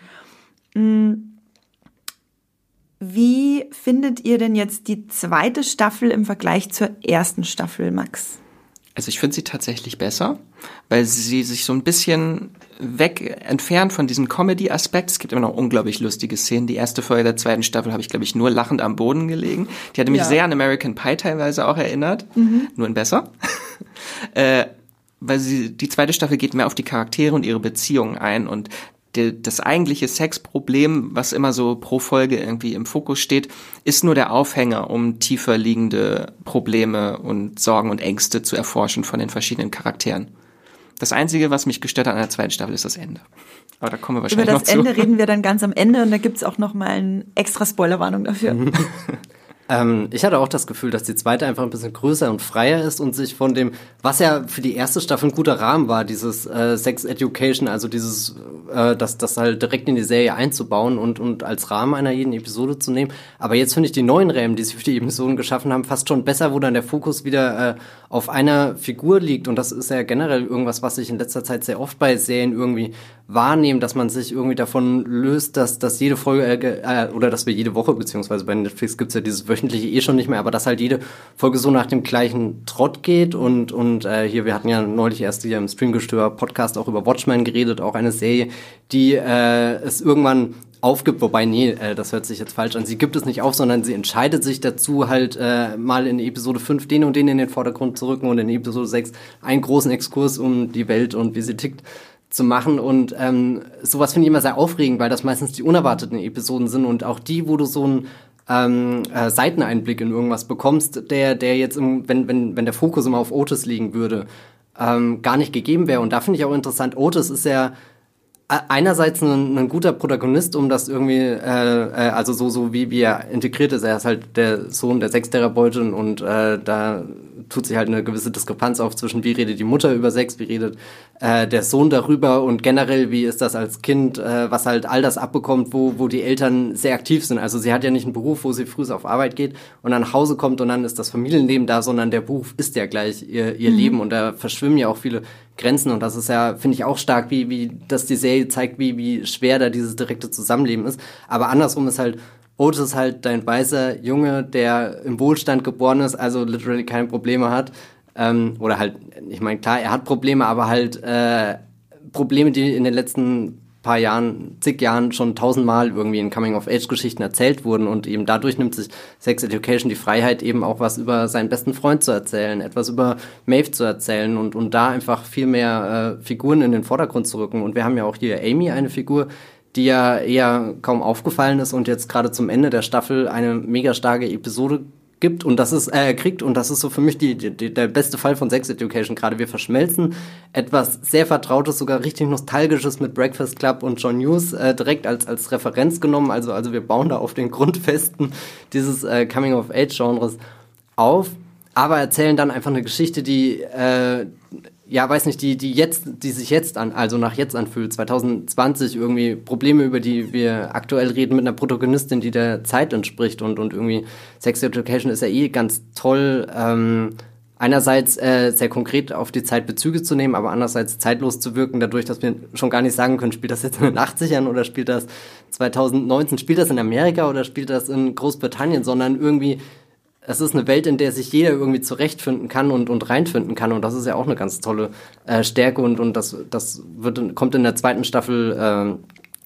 Wie findet ihr denn jetzt die zweite Staffel im Vergleich zur ersten Staffel, Max? Also ich finde sie tatsächlich besser, weil sie sich so ein bisschen weg entfernt von diesem Comedy-Aspekt. Es gibt immer noch unglaublich lustige Szenen. Die erste Folge der zweiten Staffel habe ich, glaube ich, nur lachend am Boden gelegen. Die hatte mich sehr an American Pie teilweise auch erinnert, nur in besser. Weil die zweite Staffel geht mehr auf die Charaktere und ihre Beziehungen ein und das eigentliche Sexproblem, was immer so pro Folge irgendwie im Fokus steht, ist nur der Aufhänger, um tiefer liegende Probleme und Sorgen und Ängste zu erforschen von den verschiedenen Charakteren. Das Einzige, was mich gestört hat an der zweiten Staffel, ist das Ende. Aber da kommen wir wahrscheinlich noch zu. Über das Ende reden wir dann ganz am Ende und da gibt's auch nochmal eine extra Spoilerwarnung dafür. Ich hatte auch das Gefühl, dass die zweite einfach ein bisschen größer und freier ist und sich von dem, was ja für die erste Staffel ein guter Rahmen war, dieses Sex Education, also dieses, das halt direkt in die Serie einzubauen und als Rahmen einer jeden Episode zu nehmen. Aber jetzt finde ich die neuen Rahmen, die sie für die Episoden geschaffen haben, fast schon besser, wo dann der Fokus wieder auf einer Figur liegt. Und das ist ja generell irgendwas, was ich in letzter Zeit sehr oft bei Serien irgendwie wahrnehme, dass man sich irgendwie davon löst, dass jede Folge oder dass wir jede Woche, beziehungsweise bei Netflix gibt's ja dieses wöchentliche eh schon nicht mehr, aber dass halt jede Folge so nach dem gleichen Trott geht und hier, wir hatten ja neulich erst hier im Streamgestöber-Podcast auch über Watchmen geredet, auch eine Serie, die es irgendwann aufgibt, wobei, das hört sich jetzt falsch an, sie gibt es nicht auf, sondern sie entscheidet sich dazu, halt mal in Episode 5 den und den in den Vordergrund zu rücken und in Episode 6 einen großen Exkurs um die Welt und wie sie tickt zu machen und sowas finde ich immer sehr aufregend, weil das meistens die unerwarteten Episoden sind und auch die, wo du so einen Seiteneinblick in irgendwas bekommst, der jetzt, wenn der Fokus immer auf Otis liegen würde, gar nicht gegeben wäre. Und da finde ich auch interessant, Otis ist ja einerseits ein guter Protagonist, um das irgendwie, also so wie er integriert ist. Er ist halt der Sohn der Sextherapeutin und da tut sich halt eine gewisse Diskrepanz auf zwischen, wie redet die Mutter über Sex, wie redet der Sohn darüber und generell, wie ist das als Kind, was halt all das abbekommt, wo die Eltern sehr aktiv sind. Also sie hat ja nicht einen Beruf, wo sie früh auf Arbeit geht und dann nach Hause kommt und dann ist das Familienleben da, sondern der Beruf ist ja gleich ihr Leben und da verschwimmen ja auch viele Grenzen und das ist ja, finde ich, auch stark, wie dass die Serie zeigt, wie schwer da dieses direkte Zusammenleben ist. Aber andersrum ist halt, Otis ist halt dein weißer Junge, der im Wohlstand geboren ist, also literally keine Probleme hat. Oder halt, ich meine, klar, er hat Probleme, aber halt Probleme, die in den letzten paar Jahren, zig Jahren schon tausendmal irgendwie in Coming-of-Age-Geschichten erzählt wurden und eben dadurch nimmt sich Sex Education die Freiheit, eben auch was über seinen besten Freund zu erzählen, etwas über Maeve zu erzählen und da einfach viel mehr Figuren in den Vordergrund zu rücken. Und wir haben ja auch hier Amy, eine Figur, die ja eher kaum aufgefallen ist und jetzt gerade zum Ende der Staffel eine mega starke Episode gibt und das ist kriegt und das ist so für mich der beste Fall von Sex Education gerade. Wir verschmelzen etwas sehr Vertrautes, sogar richtig Nostalgisches mit Breakfast Club und John Hughes direkt als Referenz genommen. Also wir bauen da auf den Grundfesten dieses Coming-of-Age-Genres auf, aber erzählen dann einfach eine Geschichte, die die sich jetzt an, also nach jetzt anfühlt, 2020 irgendwie Probleme, über die wir aktuell reden, mit einer Protagonistin, die der Zeit entspricht und irgendwie Sex Education ist ja eh ganz toll, einerseits sehr konkret auf die Zeit Bezüge zu nehmen, aber andererseits zeitlos zu wirken, dadurch, dass wir schon gar nicht sagen können, spielt das jetzt in den 80ern oder spielt das 2019, spielt das in Amerika oder spielt das in Großbritannien, sondern irgendwie es ist eine Welt, in der sich jeder irgendwie zurechtfinden kann und reinfinden kann. Und das ist ja auch eine ganz tolle Stärke. Und das kommt in der zweiten Staffel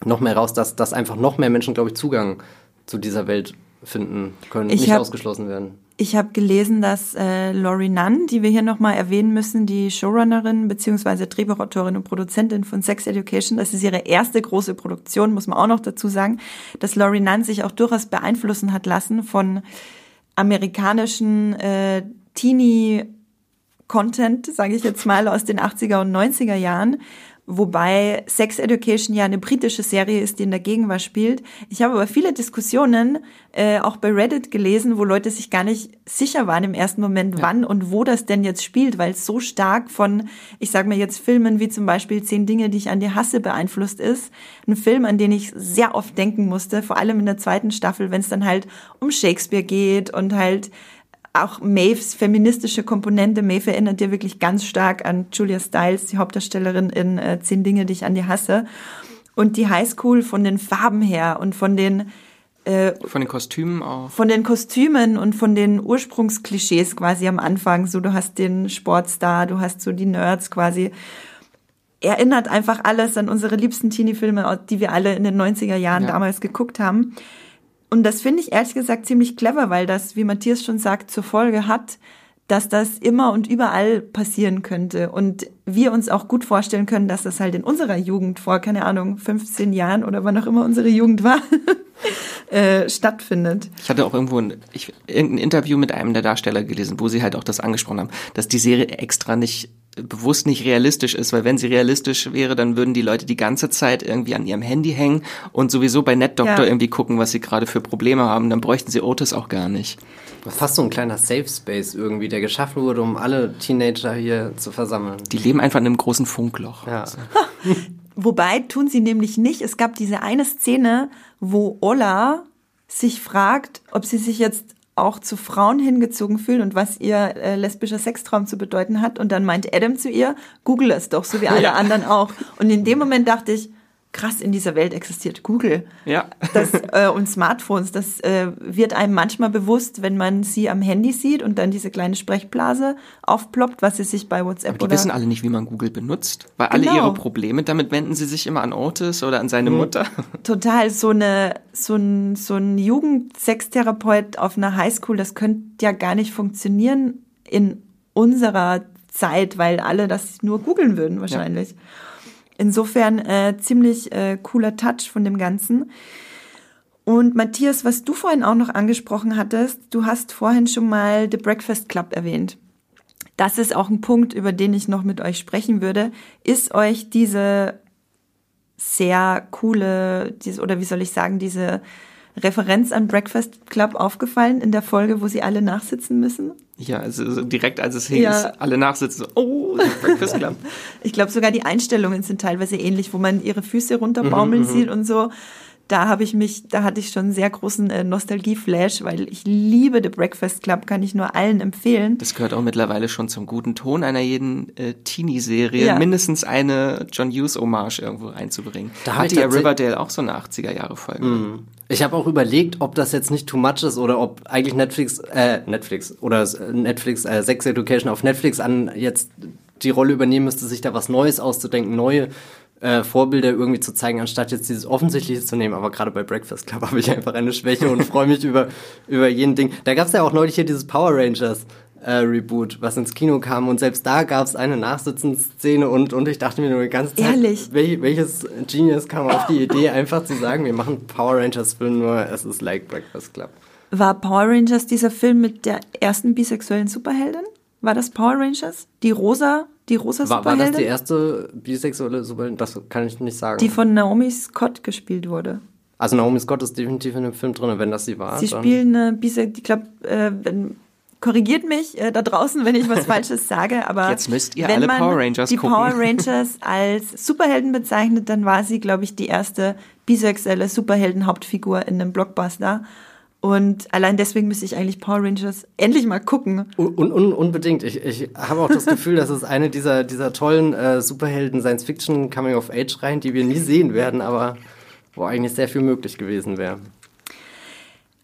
noch mehr raus, dass einfach noch mehr Menschen, glaube ich, Zugang zu dieser Welt finden können, ausgeschlossen werden. Ich habe gelesen, dass Laurie Nunn, die wir hier nochmal erwähnen müssen, die Showrunnerin bzw. Drehbuchautorin und Produzentin von Sex Education, das ist ihre erste große Produktion, muss man auch noch dazu sagen, dass Laurie Nunn sich auch durchaus beeinflussen hat lassen von amerikanischen Teenie-Content, sage ich jetzt mal, aus den 80er und 90er Jahren, wobei Sex Education ja eine britische Serie ist, die in der Gegenwart spielt. Ich habe aber viele Diskussionen auch bei Reddit gelesen, wo Leute sich gar nicht sicher waren im ersten Moment, wann und wo das denn jetzt spielt, weil es so stark von, ich sage mir jetzt Filmen wie zum Beispiel 10 Dinge, die ich an dir hasse, beeinflusst ist. Ein Film, an den ich sehr oft denken musste, vor allem in der zweiten Staffel, wenn es dann halt um Shakespeare geht und halt auch Maeves feministische Komponente. Maeve erinnert dir wirklich ganz stark an Julia Stiles, die Hauptdarstellerin in 10 Dinge, die ich an dir hasse. Und die Highschool von den Farben her und von den Von den Kostümen auch. Von den Kostümen und von den Ursprungsklischees quasi am Anfang. So, du hast den Sportstar, du hast so die Nerds quasi. Erinnert einfach alles an unsere liebsten Teenie-Filme, die wir alle in den 90er Jahren damals geguckt haben. Und das finde ich ehrlich gesagt ziemlich clever, weil das, wie Matthias schon sagt, zur Folge hat, dass das immer und überall passieren könnte. Und wir uns auch gut vorstellen können, dass das halt in unserer Jugend vor, keine Ahnung, 15 Jahren oder wann auch immer unsere Jugend war, stattfindet. Ich hatte auch irgendwo irgendein Interview mit einem der Darsteller gelesen, wo sie halt auch das angesprochen haben, dass die Serie extra nicht bewusst nicht realistisch ist, weil wenn sie realistisch wäre, dann würden die Leute die ganze Zeit irgendwie an ihrem Handy hängen und sowieso bei NetDoctor irgendwie gucken, was sie gerade für Probleme haben. Dann bräuchten sie Otis auch gar nicht. Das ist fast so ein kleiner Safe Space irgendwie, der geschaffen wurde, um alle Teenager hier zu versammeln. Die leben einfach in einem großen Funkloch. Ja. Also. Wobei tun sie nämlich nicht. Es gab diese eine Szene, wo Ola sich fragt, ob sie sich jetzt auch zu Frauen hingezogen fühlen und was ihr lesbischer Sextraum zu bedeuten hat. Und dann meint Adam zu ihr, Google es doch, so wie alle anderen auch. Und in dem Moment dachte ich, krass, in dieser Welt existiert Google. Ja. Und Smartphones, das wird einem manchmal bewusst, wenn man sie am Handy sieht und dann diese kleine Sprechblase aufploppt, was sie sich bei WhatsApp oder... Aber die wissen alle nicht, wie man Google benutzt, weil alle ihre Probleme, damit wenden sie sich immer an Otis oder an seine Mutter. Total, so ein Jugendsextherapeut auf einer Highschool, das könnte ja gar nicht funktionieren in unserer Zeit, weil alle das nur googeln würden wahrscheinlich. Ja. Insofern ziemlich cooler Touch von dem Ganzen. Und Matthias, was du vorhin auch noch angesprochen hattest, du hast vorhin schon mal The Breakfast Club erwähnt. Das ist auch ein Punkt, über den ich noch mit euch sprechen würde. Ist euch diese sehr coole, diese Referenz an Breakfast Club aufgefallen in der Folge, wo sie alle nachsitzen müssen? Ja, also direkt als es hing, ist alle nachsitzen. Oh, Breakfast Club. Ich glaube, sogar die Einstellungen sind teilweise ähnlich, wo man ihre Füße runterbaumeln sieht und so. Da hatte ich schon einen sehr großen Nostalgie-Flash, weil ich liebe The Breakfast Club, kann ich nur allen empfehlen. Das gehört auch mittlerweile schon zum guten Ton einer jeden Teenie-Serie, mindestens eine John Hughes-Hommage irgendwo reinzubringen. Da hatte ja Riverdale auch so eine 80er-Jahre-Folge. Mhm. Ich habe auch überlegt, ob das jetzt nicht too much ist oder ob eigentlich Sex Education auf Netflix an jetzt die Rolle übernehmen müsste, sich da was Neues auszudenken, neue Vorbilder irgendwie zu zeigen, anstatt jetzt dieses Offensichtliche zu nehmen. Aber gerade bei Breakfast Club habe ich einfach eine Schwäche und freue mich über jeden Ding. Da gab es ja auch neulich hier dieses Power Rangers Reboot, was ins Kino kam, und selbst da gab es eine Nachsitzen-Szene und ich dachte mir nur die ganze Zeit, welches Genius kam auf die Idee, einfach zu sagen, wir machen Power Rangers-Film, nur es ist like Breakfast Club. War Power Rangers dieser Film mit der ersten bisexuellen Superheldin? War das Power Rangers? Die rosa Superheldin? War das die erste bisexuelle Superheldin? Das kann ich nicht sagen. Die von Naomi Scott gespielt wurde. Also Naomi Scott ist definitiv in dem Film drin, wenn das sie war. Sie spielen eine bisexuelle, ich glaube, korrigiert mich da draußen, wenn ich was Falsches sage, aber jetzt müsst ihr alle Power Rangers gucken. Wenn man die Power Rangers als Superhelden bezeichnet, dann war sie, glaube ich, die erste bisexuelle Superhelden-Hauptfigur in einem Blockbuster. Und allein deswegen müsste ich eigentlich Power Rangers endlich mal gucken. Unbedingt. Ich habe auch das Gefühl, dass es eine dieser tollen Superhelden-Science-Fiction-Coming-of-Age-Reihen, die wir nie sehen werden, aber wo eigentlich sehr viel möglich gewesen wäre.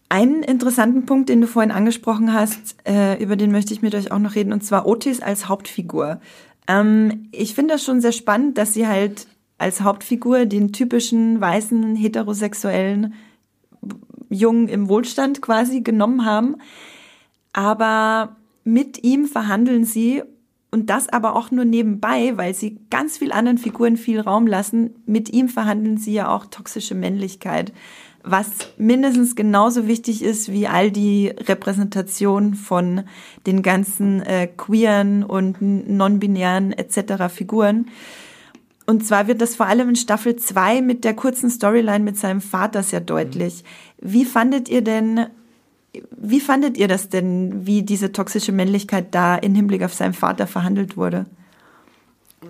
Einen interessanten Punkt, den du vorhin angesprochen hast, über den möchte ich mit euch auch noch reden, und zwar Otis als Hauptfigur. Ich finde das schon sehr spannend, dass sie halt als Hauptfigur den typischen weißen, heterosexuellen Jungen im Wohlstand quasi genommen haben. Aber mit ihm verhandeln sie, und das aber auch nur nebenbei, weil sie ganz viel anderen Figuren viel Raum lassen, mit ihm verhandeln sie ja auch toxische Männlichkeit, was mindestens genauso wichtig ist wie all die Repräsentation von den ganzen queeren und non-binären etc. Figuren. Und zwar wird das vor allem in Staffel 2 mit der kurzen Storyline mit seinem Vater sehr deutlich. Wie fandet ihr das denn, wie diese toxische Männlichkeit da im Hinblick auf seinen Vater verhandelt wurde?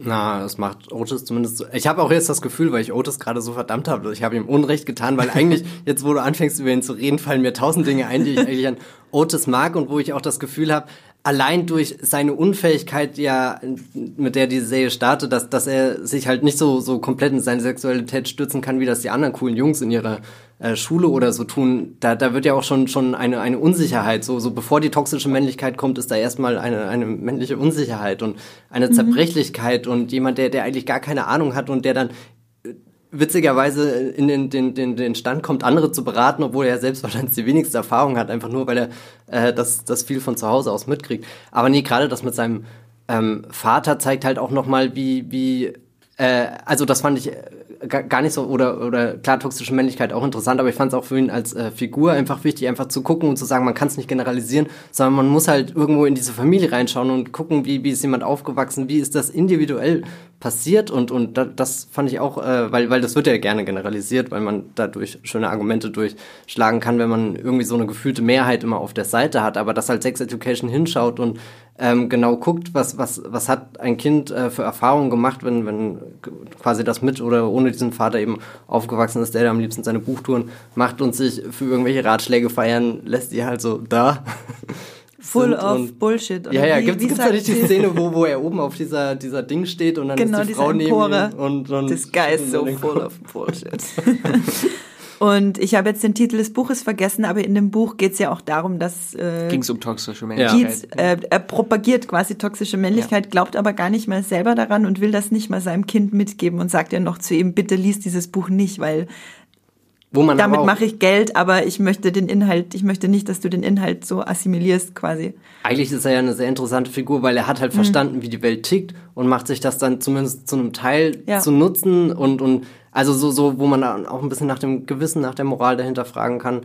Na, das macht Otis zumindest so. Ich habe auch jetzt das Gefühl, weil ich Otis gerade so verdammt habe, ich habe ihm Unrecht getan, weil eigentlich, jetzt wo du anfängst über ihn zu reden, fallen mir 1000 Dinge ein, die ich eigentlich an Otis mag und wo ich auch das Gefühl habe, allein durch seine Unfähigkeit, ja, mit der diese Serie startet, dass er sich halt nicht so komplett in seine Sexualität stürzen kann, wie das die anderen coolen Jungs in ihrer Schule oder so tun, da wird ja auch schon eine Unsicherheit, so bevor die toxische Männlichkeit kommt, ist da erstmal eine männliche Unsicherheit und eine Zerbrechlichkeit und jemand, der eigentlich gar keine Ahnung hat und der dann witzigerweise in den Stand kommt, andere zu beraten, obwohl er selbst wahrscheinlich die wenigste Erfahrung hat, einfach nur, weil er das viel von zu Hause aus mitkriegt. Aber nee, gerade das mit seinem Vater zeigt halt auch nochmal, wie also das fand ich gar nicht so, oder klar, toxische Männlichkeit auch interessant, aber ich fand es auch für ihn als Figur einfach wichtig, einfach zu gucken und zu sagen, man kann es nicht generalisieren, sondern man muss halt irgendwo in diese Familie reinschauen und gucken, wie ist jemand aufgewachsen, wie ist das individuell passiert und das fand ich auch, weil das wird ja gerne generalisiert, weil man dadurch schöne Argumente durchschlagen kann, wenn man irgendwie so eine gefühlte Mehrheit immer auf der Seite hat, aber dass halt Sex Education hinschaut und genau guckt, was hat ein Kind für Erfahrungen gemacht, wenn quasi das mit oder ohne diesen Vater eben aufgewachsen ist, der da am liebsten seine Buchtouren macht und sich für irgendwelche Ratschläge feiern lässt, die halt so da full of Bullshit. Oder ja, gibt's da nicht die Szene, wo er oben auf dieser Ding steht und dann genau, ist die Frau Empore, neben ihm und das Guy is so full of Bullshit. Und ich habe jetzt den Titel des Buches vergessen, aber in dem Buch geht es ja auch darum, dass... ging es um toxische Männlichkeit. Ja. Er propagiert quasi toxische Männlichkeit, glaubt aber gar nicht mehr selber daran und will das nicht mal seinem Kind mitgeben und sagt ja noch zu ihm, bitte lies dieses Buch nicht, weil damit mache ich Geld, aber ich möchte nicht, dass du den Inhalt so assimilierst quasi. Eigentlich ist er ja eine sehr interessante Figur, weil er hat halt verstanden, wie die Welt tickt und macht sich das dann zumindest zu einem Teil zu nutzen und also so, wo man auch ein bisschen nach dem Gewissen, nach der Moral dahinter fragen kann,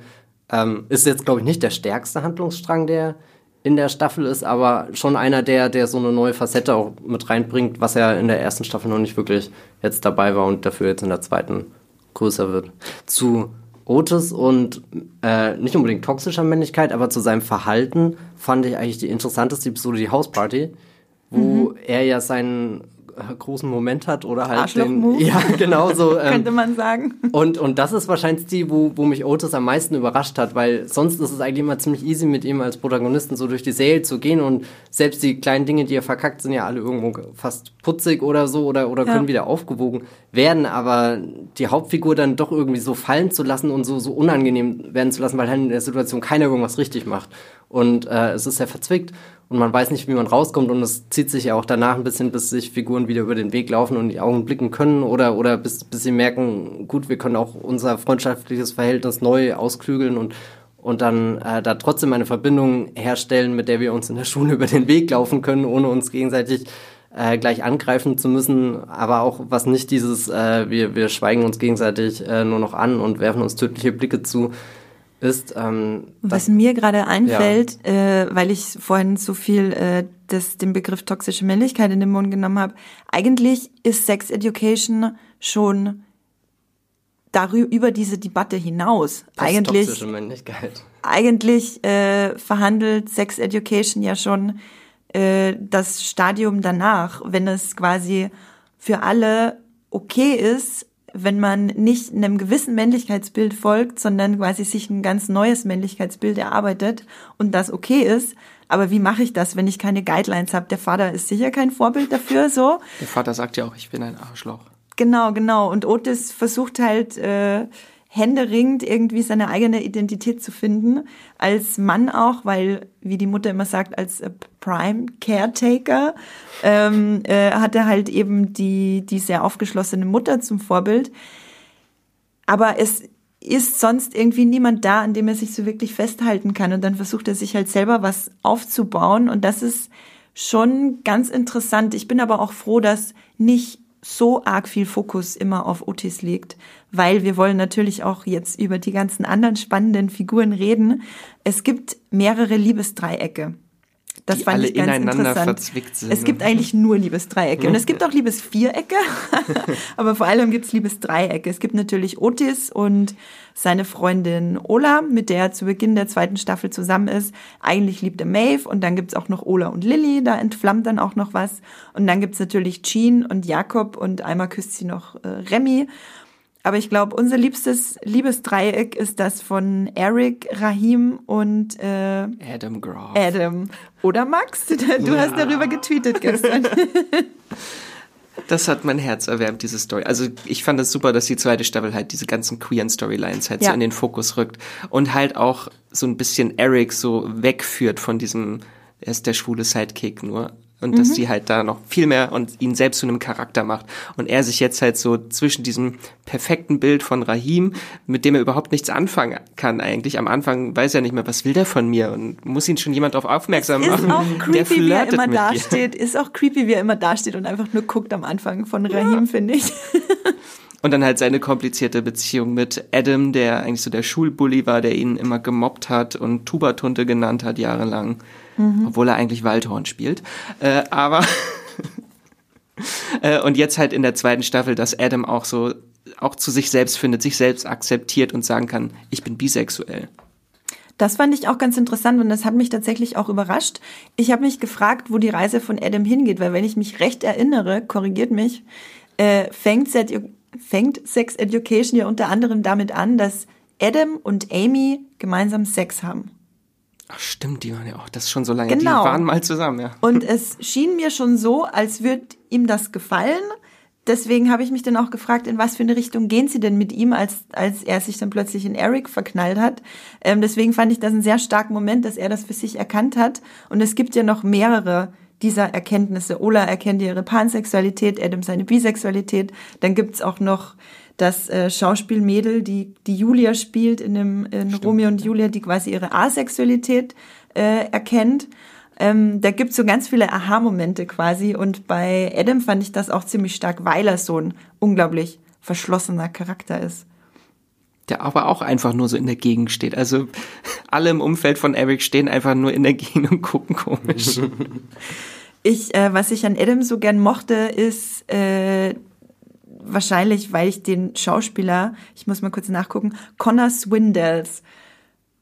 ist jetzt, glaube ich, nicht der stärkste Handlungsstrang, der in der Staffel ist, aber schon einer, der so eine neue Facette auch mit reinbringt, was ja in der ersten Staffel noch nicht wirklich jetzt dabei war und dafür jetzt in der zweiten größer wird. Zu Otis und nicht unbedingt toxischer Männlichkeit, aber zu seinem Verhalten fand ich eigentlich die interessanteste Episode, die Hausparty, wo er ja seinen großen Moment hat oder halt Arschloch-Move. Ja, genau so. Könnte man sagen. Und das ist wahrscheinlich die, wo mich Otis am meisten überrascht hat, weil sonst ist es eigentlich immer ziemlich easy, mit ihm als Protagonisten so durch die Serie zu gehen und selbst die kleinen Dinge, die er verkackt, sind ja alle irgendwo fast putzig oder so oder können wieder aufgewogen werden, aber die Hauptfigur dann doch irgendwie so fallen zu lassen und so unangenehm werden zu lassen, weil halt in der Situation keiner irgendwas richtig macht. Und es ist sehr verzwickt und man weiß nicht, wie man rauskommt und es zieht sich ja auch danach ein bisschen, bis sich Figuren wieder über den Weg laufen und die Augen blicken können oder bis sie merken, gut, wir können auch unser freundschaftliches Verhältnis neu ausklügeln und dann da trotzdem eine Verbindung herstellen, mit der wir uns in der Schule über den Weg laufen können, ohne uns gegenseitig gleich angreifen zu müssen, aber auch was nicht dieses, wir schweigen uns gegenseitig nur noch an und werfen uns tödliche Blicke zu, ist, was mir gerade einfällt, weil ich vorhin so viel den Begriff toxische Männlichkeit in den Mund genommen habe, eigentlich ist Sex Education schon über diese Debatte hinaus. Eigentlich toxische Männlichkeit. Eigentlich verhandelt Sex Education ja schon das Stadium danach, wenn es quasi für alle okay ist, wenn man nicht einem gewissen Männlichkeitsbild folgt, sondern quasi sich ein ganz neues Männlichkeitsbild erarbeitet und das okay ist. Aber wie mache ich das, wenn ich keine Guidelines habe? Der Vater ist sicher kein Vorbild dafür, so. Der Vater sagt ja auch, ich bin ein Arschloch. Genau. Und Otis versucht halt händeringend irgendwie seine eigene Identität zu finden. Als Mann auch, weil, wie die Mutter immer sagt, als Prime Caretaker hat er halt eben die sehr aufgeschlossene Mutter zum Vorbild. Aber es ist sonst irgendwie niemand da, an dem er sich so wirklich festhalten kann. Und dann versucht er sich halt selber was aufzubauen. Und das ist schon ganz interessant. Ich bin aber auch froh, dass nicht so arg viel Fokus immer auf Otis liegt, weil wir wollen natürlich auch jetzt über die ganzen anderen spannenden Figuren reden. Es gibt mehrere Liebesdreiecke. Das die fand alle ich ganz ineinander verzwickt sind. Es gibt eigentlich nur Liebesdreiecke. Und es gibt auch Liebesvierecke, aber vor allem gibt es Liebesdreiecke. Es gibt natürlich Otis und seine Freundin Ola, mit der er zu Beginn der zweiten Staffel zusammen ist. Eigentlich liebt er Maeve und dann gibt es auch noch Ola und Lily, da entflammt dann auch noch was. Und dann gibt es natürlich Jean und Jakob und einmal küsst sie noch Remy. Aber ich glaube, unser liebstes Liebesdreieck ist das von Eric, Rahim und Adam Groff. Adam. Oder Max? Du hast darüber getweetet gestern. Das hat mein Herz erwärmt, diese Story. Also ich fand es super, dass die zweite Staffel halt diese ganzen queeren Storylines halt so in den Fokus rückt und halt auch so ein bisschen Eric so wegführt von diesem, er ist der schwule Sidekick nur. Und dass die halt da noch viel mehr und ihn selbst zu einem Charakter macht. Und er sich jetzt halt so zwischen diesem perfekten Bild von Rahim, mit dem er überhaupt nichts anfangen kann eigentlich. Am Anfang weiß er nicht mehr, was will der von mir? Und muss ihn schon jemand darauf aufmerksam machen. Ist auch creepy, wie er immer dasteht. Ist auch creepy, wie er immer dasteht und einfach nur guckt am Anfang von Rahim, finde ich. Und dann halt seine komplizierte Beziehung mit Adam, der eigentlich so der Schulbully war, der ihn immer gemobbt hat und Tubatunte genannt hat jahrelang. Obwohl er eigentlich Waldhorn spielt. Aber und jetzt halt in der zweiten Staffel, dass Adam auch so auch zu sich selbst findet, sich selbst akzeptiert und sagen kann, ich bin bisexuell. Das fand ich auch ganz interessant und das hat mich tatsächlich auch überrascht. Ich habe mich gefragt, wo die Reise von Adam hingeht, weil wenn ich mich recht erinnere, korrigiert mich, fängt Sex Education ja unter anderem damit an, dass Adam und Amy gemeinsam Sex haben. Ach stimmt, die waren ja auch, das ist schon so lange, genau. Die waren mal zusammen, ja. Und es schien mir schon so, als würde ihm das gefallen. Deswegen habe ich mich dann auch gefragt, in was für eine Richtung gehen sie denn mit ihm, als er sich dann plötzlich in Eric verknallt hat. Deswegen fand ich das einen sehr starken Moment, dass er das für sich erkannt hat. Und es gibt ja noch mehrere dieser Erkenntnisse. Ola erkennt ihre Pansexualität, Adam seine Bisexualität. Dann gibt's auch noch das Schauspielmädel, die Julia spielt in Romeo und Julia, die quasi ihre Asexualität erkennt. Da gibt's so ganz viele Aha-Momente quasi. Und bei Adam fand ich das auch ziemlich stark, weil er so ein unglaublich verschlossener Charakter ist. Der aber auch einfach nur so in der Gegend steht. Also alle im Umfeld von Eric stehen einfach nur in der Gegend und gucken komisch. Was ich an Adam so gern mochte, ist wahrscheinlich, weil ich den Schauspieler, ich muss mal kurz nachgucken, Connor Swindells,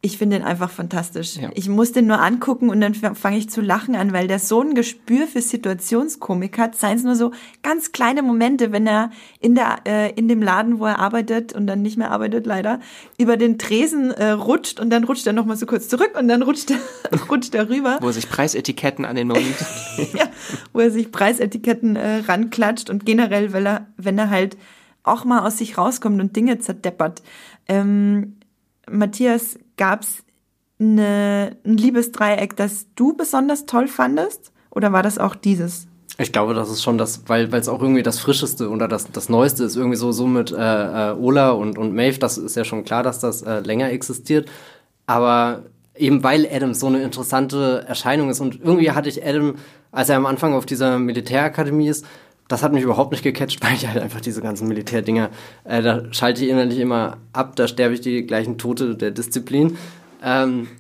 ich finde ihn einfach fantastisch. Ja. Ich muss den nur angucken und dann fange ich zu lachen an, weil der so ein Gespür für Situationskomik hat, seien es nur so ganz kleine Momente, wenn er in dem Laden, wo er arbeitet und dann nicht mehr arbeitet leider, über den Tresen rutscht und dann rutscht er nochmal so kurz zurück und dann rutscht er rüber. Wo er sich Preisetiketten an den Mund ranklatscht und generell, wenn er halt auch mal aus sich rauskommt und Dinge zerdeppert. Matthias, gab es ein Liebesdreieck, das du besonders toll fandest? Oder war das auch dieses? Ich glaube, das ist schon das, weil es auch irgendwie das Frischeste oder das Neueste ist. Irgendwie so mit Ola und Maeve, das ist ja schon klar, dass das länger existiert. Aber eben weil Adam so eine interessante Erscheinung ist. Und irgendwie hatte ich Adam, als er am Anfang auf dieser Militärakademie ist, das hat mich überhaupt nicht gecatcht, weil ich halt einfach diese ganzen Militärdinger, da schalte ich innerlich immer ab, da sterbe ich die gleichen Tote der Disziplin.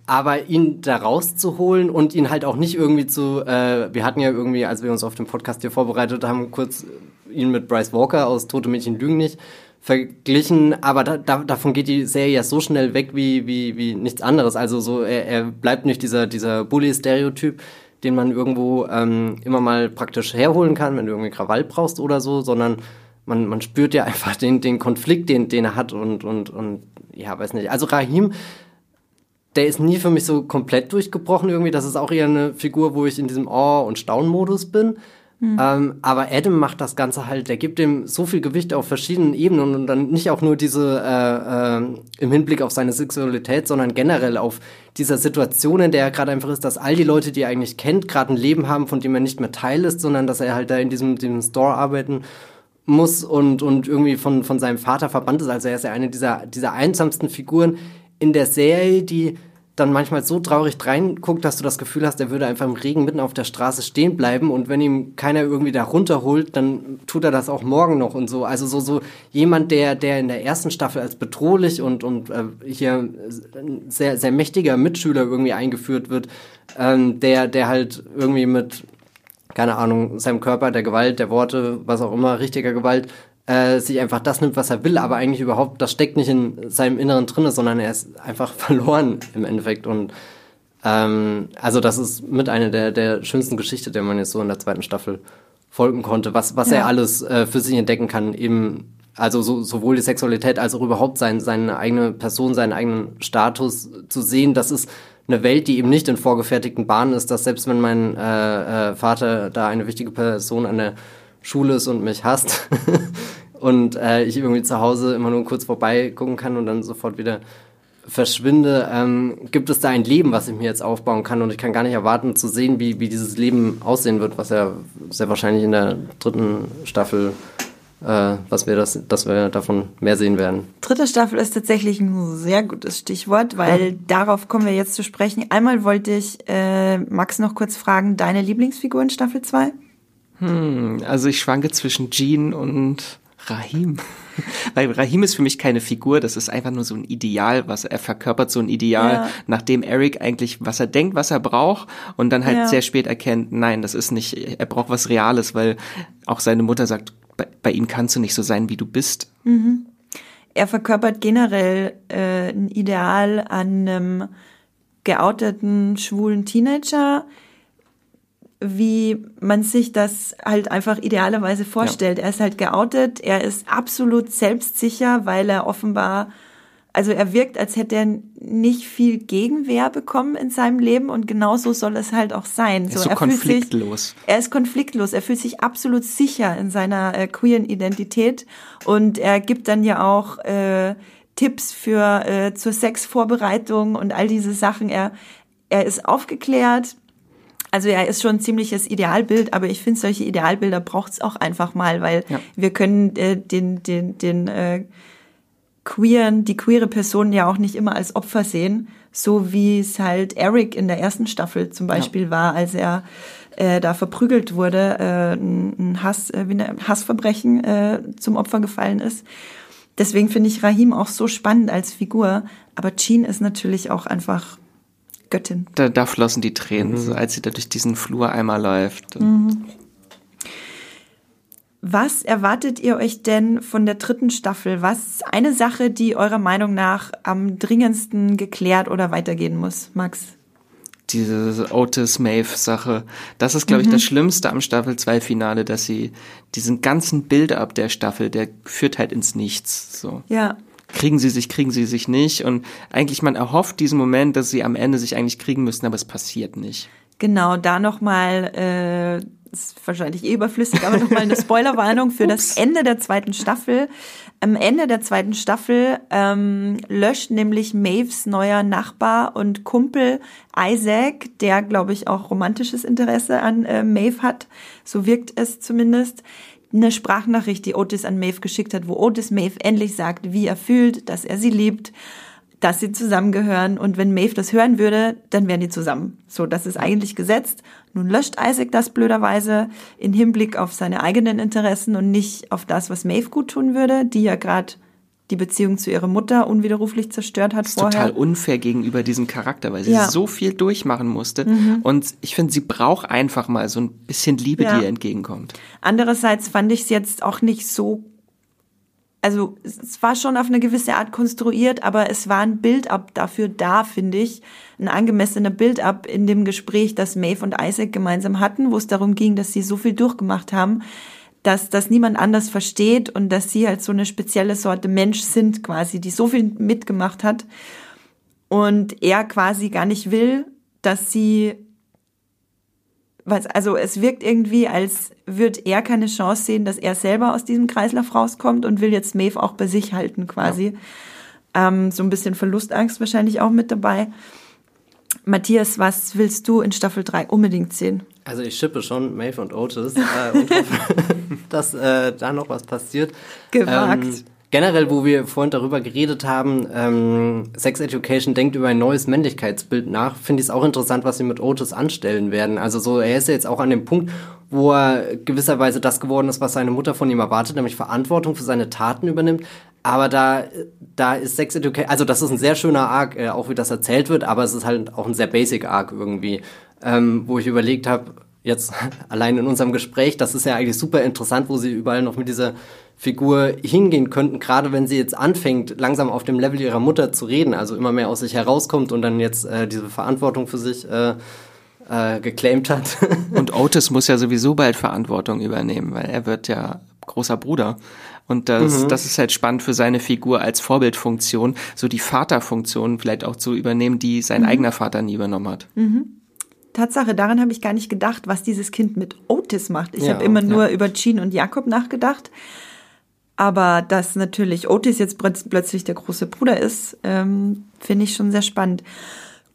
Aber ihn da rauszuholen und ihn halt auch nicht irgendwie zu, wir hatten ja irgendwie, als wir uns auf den Podcast hier vorbereitet haben, kurz ihn mit Bryce Walker aus Tote Mädchen lügen nicht verglichen, aber davon geht die Serie ja so schnell weg wie nichts anderes. Also so, er bleibt nicht dieser Bully-Stereotyp, den man irgendwo immer mal praktisch herholen kann, wenn du irgendwie Krawall brauchst oder so, sondern man spürt ja einfach den Konflikt, den er hat und ja, weiß nicht. Also Rahim, der ist nie für mich so komplett durchgebrochen irgendwie. Das ist auch eher eine Figur, wo ich in diesem Awe- und Staunmodus bin. Aber Adam macht das Ganze halt, der gibt dem so viel Gewicht auf verschiedenen Ebenen und dann nicht auch nur diese im Hinblick auf seine Sexualität, sondern generell auf dieser Situation, in der er gerade einfach ist, dass all die Leute, die er eigentlich kennt, gerade ein Leben haben, von dem er nicht mehr Teil ist, sondern dass er halt da in diesem Store arbeiten muss und irgendwie von seinem Vater verbannt ist. Also er ist ja eine dieser einsamsten Figuren in der Serie, die dann manchmal so traurig reinguckt, dass du das Gefühl hast, er würde einfach im Regen mitten auf der Straße stehen bleiben und wenn ihm keiner irgendwie da runterholt, dann tut er das auch morgen noch und so. Also so jemand, der in der ersten Staffel als bedrohlich und hier sehr, sehr mächtiger Mitschüler irgendwie eingeführt wird, der halt irgendwie mit, keine Ahnung, seinem Körper, der Gewalt, der Worte, was auch immer, richtiger Gewalt, sich einfach das nimmt, was er will, aber eigentlich überhaupt, das steckt nicht in seinem Inneren drin, sondern er ist einfach verloren im Endeffekt. Und also das ist mit einer der schönsten Geschichten, der man jetzt so in der zweiten Staffel folgen konnte, was er alles für sich entdecken kann, eben Also sowohl die Sexualität als auch überhaupt seine eigene Person, seinen eigenen Status zu sehen, das ist eine Welt, die eben nicht in vorgefertigten Bahnen ist, dass selbst wenn mein Vater da eine wichtige Person an der Schule ist und mich hasst und ich irgendwie zu Hause immer nur kurz vorbeigucken kann und dann sofort wieder verschwinde, gibt es da ein Leben, was ich mir jetzt aufbauen kann, und ich kann gar nicht erwarten zu sehen, wie dieses Leben aussehen wird, was ja sehr wahrscheinlich in der dritten Staffel dass wir davon mehr sehen werden. Dritte Staffel ist tatsächlich ein sehr gutes Stichwort, weil darauf kommen wir jetzt zu sprechen. Einmal wollte ich Max noch kurz fragen, deine Lieblingsfigur in Staffel 2? Also ich schwanke zwischen Jean und Rahim. Weil Rahim ist für mich keine Figur, das ist einfach nur so ein Ideal, er verkörpert so ein Ideal, nachdem Eric eigentlich, was er denkt, was er braucht, und dann halt sehr spät erkennt, nein, das ist nicht, er braucht was Reales, weil auch seine Mutter sagt, bei ihm kannst du nicht so sein, wie du bist. Mhm. Er verkörpert generell ein Ideal an einem geouteten, schwulen Teenager, wie man sich das halt einfach idealerweise vorstellt. Ja. Er ist halt geoutet, er ist absolut selbstsicher, weil er offenbar, also er wirkt, als hätte er nicht viel Gegenwehr bekommen in seinem Leben, und genauso soll es halt auch sein. Er ist so konfliktlos. Er ist konfliktlos, er fühlt sich absolut sicher in seiner queeren Identität, und er gibt dann ja auch Tipps zur Sexvorbereitung und all diese Sachen. Er ist aufgeklärt. Also er ist schon ein ziemliches Idealbild, aber ich finde, solche Idealbilder braucht's auch einfach mal, weil wir können die queere Person ja auch nicht immer als Opfer sehen, so wie es halt Eric in der ersten Staffel zum Beispiel war, als er da verprügelt wurde, ein Hassverbrechen zum Opfer gefallen ist. Deswegen finde ich Rahim auch so spannend als Figur, aber Jean ist natürlich auch einfach Göttin. Da flossen die Tränen, so als sie da durch diesen Flur einmal läuft. Mhm. Was erwartet ihr euch denn von der dritten Staffel? Was ist eine Sache, die eurer Meinung nach am dringendsten geklärt oder weitergehen muss, Max? Diese Otis-Maeve-Sache, das ist, glaube ich, das Schlimmste am Staffel-2-Finale, dass sie diesen ganzen Build-up der Staffel, der führt halt ins Nichts. So. Ja. Kriegen sie sich nicht, und eigentlich man erhofft diesen Moment, dass sie am Ende sich eigentlich kriegen müssen, aber es passiert nicht. Genau, da nochmal, ist wahrscheinlich überflüssig, aber nochmal eine Spoilerwarnung für das Ende der zweiten Staffel. Am Ende der zweiten Staffel löscht nämlich Maves neuer Nachbar und Kumpel Isaac, der, glaube ich, auch romantisches Interesse an Maeve hat, so wirkt es zumindest, eine Sprachnachricht, die Otis an Maeve geschickt hat, wo Otis Maeve endlich sagt, wie er fühlt, dass er sie liebt, dass sie zusammengehören, und wenn Maeve das hören würde, dann wären die zusammen. So, das ist eigentlich gesetzt. Nun löscht Isaac das blöderweise in Hinblick auf seine eigenen Interessen und nicht auf das, was Maeve gut tun würde, die ja gerade die Beziehung zu ihrer Mutter unwiderruflich zerstört hat vorher. Das ist total unfair gegenüber diesem Charakter, weil sie so viel durchmachen musste. Mhm. Und ich finde, sie braucht einfach mal so ein bisschen Liebe, die ihr entgegenkommt. Andererseits fand ich es jetzt auch nicht so, also es war schon auf eine gewisse Art konstruiert, aber es war ein Build-up dafür da, finde ich. Ein angemessener Build-up in dem Gespräch, das Maeve und Isaac gemeinsam hatten, wo es darum ging, dass sie so viel durchgemacht haben, dass das niemand anders versteht und dass sie halt so eine spezielle Sorte Mensch sind quasi, die so viel mitgemacht hat, und er quasi gar nicht will, dass sie, also es wirkt irgendwie, als würde er keine Chance sehen, dass er selber aus diesem Kreislauf rauskommt, und will jetzt Maeve auch bei sich halten quasi. Ja. So ein bisschen Verlustangst wahrscheinlich auch mit dabei. Matthias, was willst du in Staffel 3 unbedingt sehen? Also ich shippe schon Maeve und Otis und hoffe, dass da noch was passiert. Gewagt. Generell, wo wir vorhin darüber geredet haben, Sex Education denkt über ein neues Männlichkeitsbild nach, finde ich es auch interessant, was sie mit Otis anstellen werden. Also so, er ist ja jetzt auch an dem Punkt, wo er gewisserweise das geworden ist, was seine Mutter von ihm erwartet, nämlich Verantwortung für seine Taten übernimmt. Aber da ist Sex Education, also das ist ein sehr schöner Arc, auch wie das erzählt wird, aber es ist halt auch ein sehr basic Arc irgendwie, wo ich überlegt habe, jetzt allein in unserem Gespräch, das ist ja eigentlich super interessant, wo sie überall noch mit dieser Figur hingehen könnten, gerade wenn sie jetzt anfängt, langsam auf dem Level ihrer Mutter zu reden, also immer mehr aus sich herauskommt und dann jetzt diese Verantwortung für sich geclaimt hat. Und Otis muss ja sowieso bald Verantwortung übernehmen, weil er wird ja großer Bruder. Und das ist halt spannend für seine Figur als Vorbildfunktion, so die Vaterfunktion vielleicht auch zu übernehmen, die sein eigener Vater nie übernommen hat. Mhm. Tatsache, daran habe ich gar nicht gedacht, was dieses Kind mit Otis macht. Ich habe immer nur über Gene und Jakob nachgedacht. Aber dass natürlich Otis jetzt plötzlich der große Bruder ist, finde ich schon sehr spannend.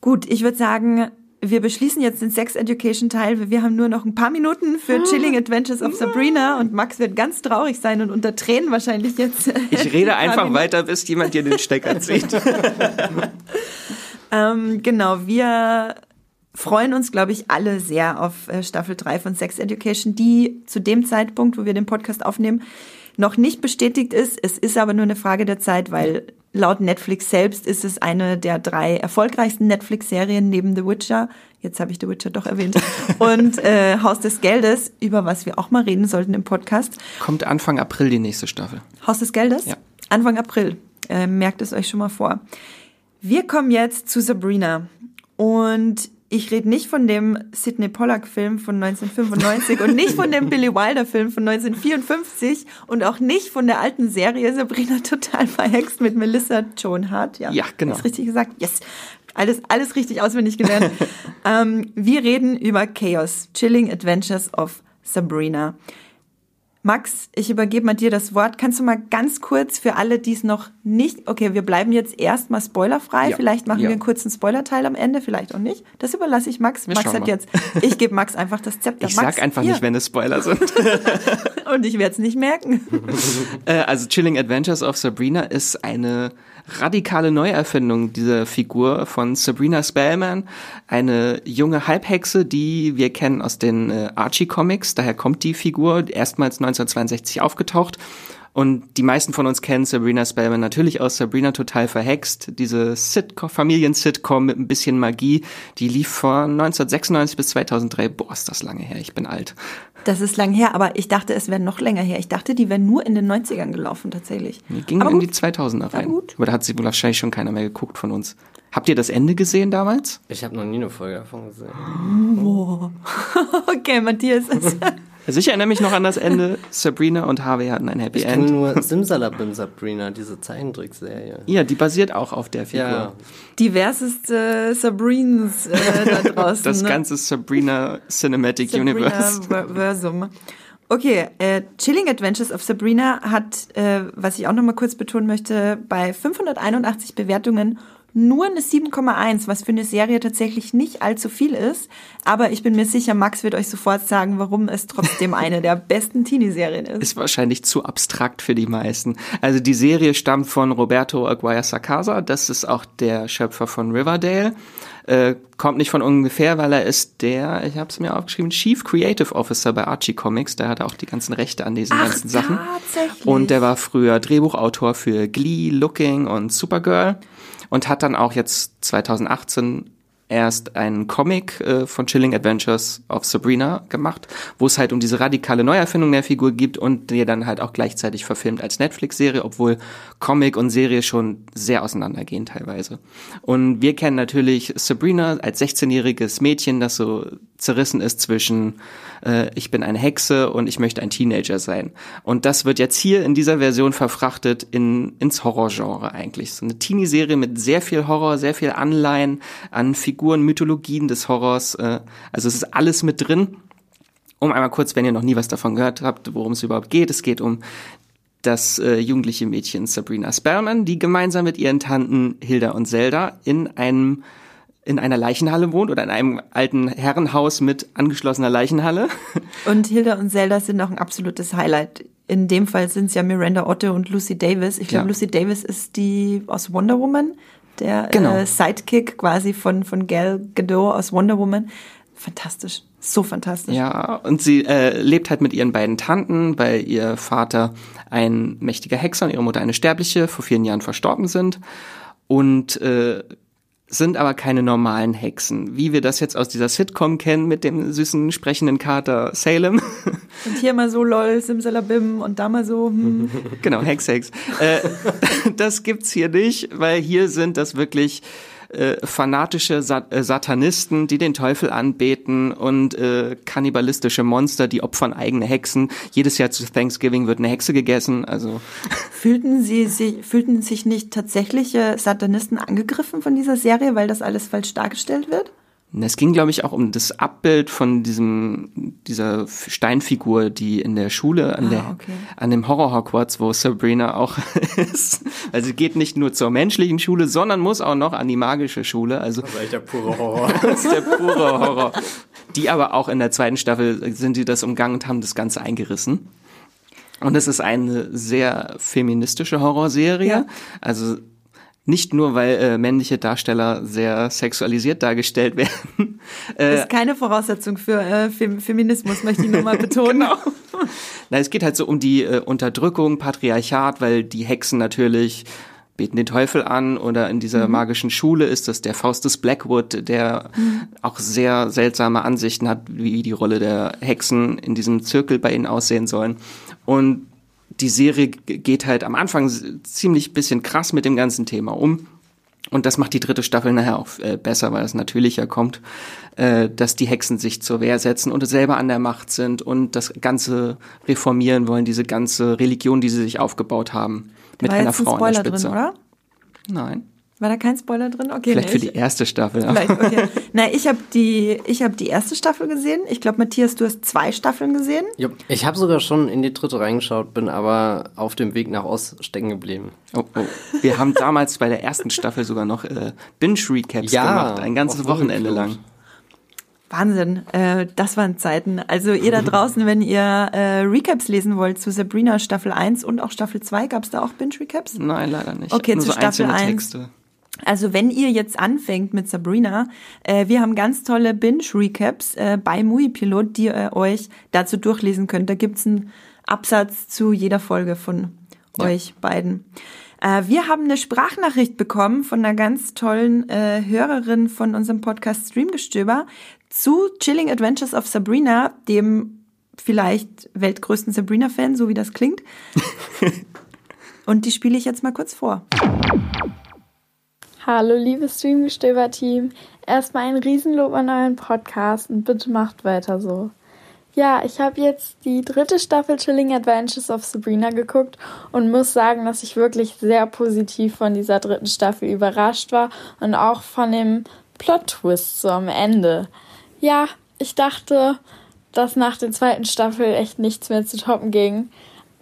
Gut, ich würde sagen, wir beschließen jetzt den Sex-Education-Teil, weil wir haben nur noch ein paar Minuten für Chilling Adventures of Sabrina und Max wird ganz traurig sein und unter Tränen wahrscheinlich jetzt. Ich rede einfach weiter, bis jemand dir den Stecker zieht. Genau, wir freuen uns, glaube ich, alle sehr auf Staffel 3 von Sex Education, die zu dem Zeitpunkt, wo wir den Podcast aufnehmen, noch nicht bestätigt ist. Es ist aber nur eine Frage der Zeit, weil laut Netflix selbst ist es eine der 3 erfolgreichsten Netflix-Serien neben The Witcher. Jetzt habe ich The Witcher doch erwähnt. Und Haus des Geldes, über was wir auch mal reden sollten im Podcast. Kommt Anfang April die nächste Staffel. Haus des Geldes? Ja. Anfang April. Merkt es euch schon mal vor. Wir kommen jetzt zu Sabrina. Und ich rede nicht von dem Sidney Pollack-Film von 1995 und nicht von dem Billy Wilder-Film von 1954 und auch nicht von der alten Serie Sabrina total verhext mit Melissa Joan Hart. Ja, genau. Ist richtig gesagt? Yes. Alles richtig auswendig gelernt. Wir reden über Chaos, Chilling Adventures of Sabrina. Max, ich übergebe mal dir das Wort. Kannst du mal ganz kurz für alle, die es noch nicht... Okay, wir bleiben jetzt erstmal spoilerfrei. Ja. Vielleicht machen wir einen kurzen Spoilerteil am Ende, vielleicht auch nicht. Das überlasse ich Max. Ich gebe Max einfach das Zepter. Ich sag einfach nicht, wenn es Spoiler sind. Und ich werde es nicht merken. Also Chilling Adventures of Sabrina ist eine radikale Neuerfindung dieser Figur von Sabrina Spellman, eine junge Halbhexe, die wir kennen aus den Archie-Comics, daher kommt die Figur, erstmals 1962 aufgetaucht. Und die meisten von uns kennen Sabrina Spellman natürlich aus Sabrina total verhext. Diese Familien-Sitcom mit ein bisschen Magie, die lief von 1996 bis 2003. Boah, ist das lange her, ich bin alt. Das ist lang her, aber ich dachte, es wäre noch länger her. Ich dachte, die wären nur in den 90ern gelaufen tatsächlich. Die gingen in die 2000er rein. Aber da hat sie wahrscheinlich schon keiner mehr geguckt von uns. Habt ihr das Ende gesehen damals? Ich habe noch nie eine Folge davon gesehen. Oh. Okay, Matthias. Also ich erinnere mich noch an das Ende. Sabrina und Harvey hatten ein Happy End. Ich kenne nur Simsalabim Sabrina, diese Zeichentrickserie. Ja, die basiert auch auf der Figur. Ja. Diverseste Sabrines da draußen. Das ganze Sabrina Cinematic Universe. Versum. Okay, Chilling Adventures of Sabrina hat, was ich auch nochmal kurz betonen möchte, bei 581 Bewertungen nur eine 7,1, was für eine Serie tatsächlich nicht allzu viel ist. Aber ich bin mir sicher, Max wird euch sofort sagen, warum es trotzdem eine der besten Teenie-Serien ist. Ist wahrscheinlich zu abstrakt für die meisten. Also die Serie stammt von Roberto Aguirre-Sacasa. Das ist auch der Schöpfer von Riverdale. Kommt nicht von ungefähr, weil er ist der, ich habe es mir aufgeschrieben, Chief Creative Officer bei Archie Comics. Der hat auch die ganzen Rechte an diesen ganzen Sachen. Tatsächlich? Und der war früher Drehbuchautor für Glee, Looking und Supergirl. Und hat dann auch jetzt 2018 erst einen Comic von Chilling Adventures of Sabrina gemacht, wo es halt um diese radikale Neuerfindung der Figur gibt und die dann halt auch gleichzeitig verfilmt als Netflix-Serie, obwohl Comic und Serie schon sehr auseinandergehen teilweise. Und wir kennen natürlich Sabrina als 16-jähriges Mädchen, das so zerrissen ist zwischen ich bin eine Hexe und ich möchte ein Teenager sein. Und das wird jetzt hier in dieser Version verfrachtet ins Horrorgenre eigentlich. So eine Teenie-Serie mit sehr viel Horror, sehr viel Anleihen an Figuren, Mythologien des Horrors. Also es ist alles mit drin. Um einmal kurz, wenn ihr noch nie was davon gehört habt, worum es überhaupt geht. Es geht um das jugendliche Mädchen Sabrina Spellman, die gemeinsam mit ihren Tanten Hilda und Zelda in einer Leichenhalle wohnt oder in einem alten Herrenhaus mit angeschlossener Leichenhalle. Und Hilda und Zelda sind auch ein absolutes Highlight. In dem Fall sind es ja Miranda Otto und Lucy Davis. Ich glaube, Lucy Davis ist die aus Wonder Woman, der Sidekick quasi von Gal Gadot aus Wonder Woman. Fantastisch, so fantastisch. Ja, und sie lebt halt mit ihren beiden Tanten, weil ihr Vater ein mächtiger Hexer und ihre Mutter eine Sterbliche vor vielen Jahren verstorben sind. Und sind aber keine normalen Hexen, wie wir das jetzt aus dieser Sitcom kennen mit dem süßen, sprechenden Kater Salem. Und hier mal so lol, Simsalabim und da mal so. Genau, Hex. Das gibt's hier nicht, weil hier sind das wirklich fanatische Satanisten, die den Teufel anbeten, und kannibalistische Monster, die opfern eigene Hexen. Jedes Jahr zu Thanksgiving wird eine Hexe gegessen. Also fühlten sich nicht tatsächliche Satanisten angegriffen von dieser Serie, weil das alles falsch dargestellt wird? Es ging, glaube ich, auch um das Abbild von dieser Steinfigur, die in der Schule an dem Horror Hogwarts, wo Sabrina auch ist. Also sie geht nicht nur zur menschlichen Schule, sondern muss auch noch an die magische Schule. Also das ist echt der pure Horror. Das ist der pure Horror. Die aber auch in der zweiten Staffel sind die das umgangen und haben das Ganze eingerissen. Und es ist eine sehr feministische Horrorserie. Ja. Also nicht nur, weil männliche Darsteller sehr sexualisiert dargestellt werden. Das ist keine Voraussetzung für Feminismus, möchte ich nur mal betonen. Genau. Na, es geht halt so um die Unterdrückung, Patriarchat, weil die Hexen natürlich beten den Teufel an, oder in dieser magischen Schule ist das der Faustus Blackwood, der auch sehr seltsame Ansichten hat, wie die Rolle der Hexen in diesem Zirkel bei ihnen aussehen sollen. Und die Serie geht halt am Anfang ziemlich bisschen krass mit dem ganzen Thema um. Und das macht die dritte Staffel nachher auch besser, weil es natürlicher kommt, dass die Hexen sich zur Wehr setzen und selber an der Macht sind und das Ganze reformieren wollen, diese ganze Religion, die sie sich aufgebaut haben, mit einer Frau an der Spitze. War da jetzt ein Spoiler drin, oder? Nein. War da kein Spoiler drin? Okay, vielleicht für die erste Staffel. Vielleicht, okay. Na, ich habe die erste Staffel gesehen. Ich glaube, Matthias, du hast 2 Staffeln gesehen. Ich habe sogar schon in die dritte reingeschaut, bin aber auf dem Weg nach Ost stecken geblieben. Oh. Wir haben damals bei der ersten Staffel sogar noch Binge-Recaps gemacht, ein ganzes Wochenende lang. Wahnsinn, das waren Zeiten. Also ihr da draußen, wenn ihr Recaps lesen wollt zu Sabrina Staffel 1 und auch Staffel 2, gab es da auch Binge-Recaps? Nein, leider nicht. Okay, nur zu so Staffel 1. Texte. Also wenn ihr jetzt anfängt mit Sabrina, wir haben ganz tolle Binge-Recaps bei Muipilot, die ihr euch dazu durchlesen könnt. Da gibt's einen Absatz zu jeder Folge von euch beiden. Wir haben eine Sprachnachricht bekommen von einer ganz tollen Hörerin von unserem Podcast Streamgestöber zu Chilling Adventures of Sabrina, dem vielleicht weltgrößten Sabrina-Fan, so wie das klingt. Und die spiele ich jetzt mal kurz vor. Hallo, liebes Streamgestöber-Team. Erstmal ein Riesenlob an euren Podcast und bitte macht weiter so. Ja, ich habe jetzt die dritte Staffel Chilling Adventures of Sabrina geguckt und muss sagen, dass ich wirklich sehr positiv von dieser dritten Staffel überrascht war und auch von dem Plot-Twist so am Ende. Ja, ich dachte, dass nach der zweiten Staffel echt nichts mehr zu toppen ging,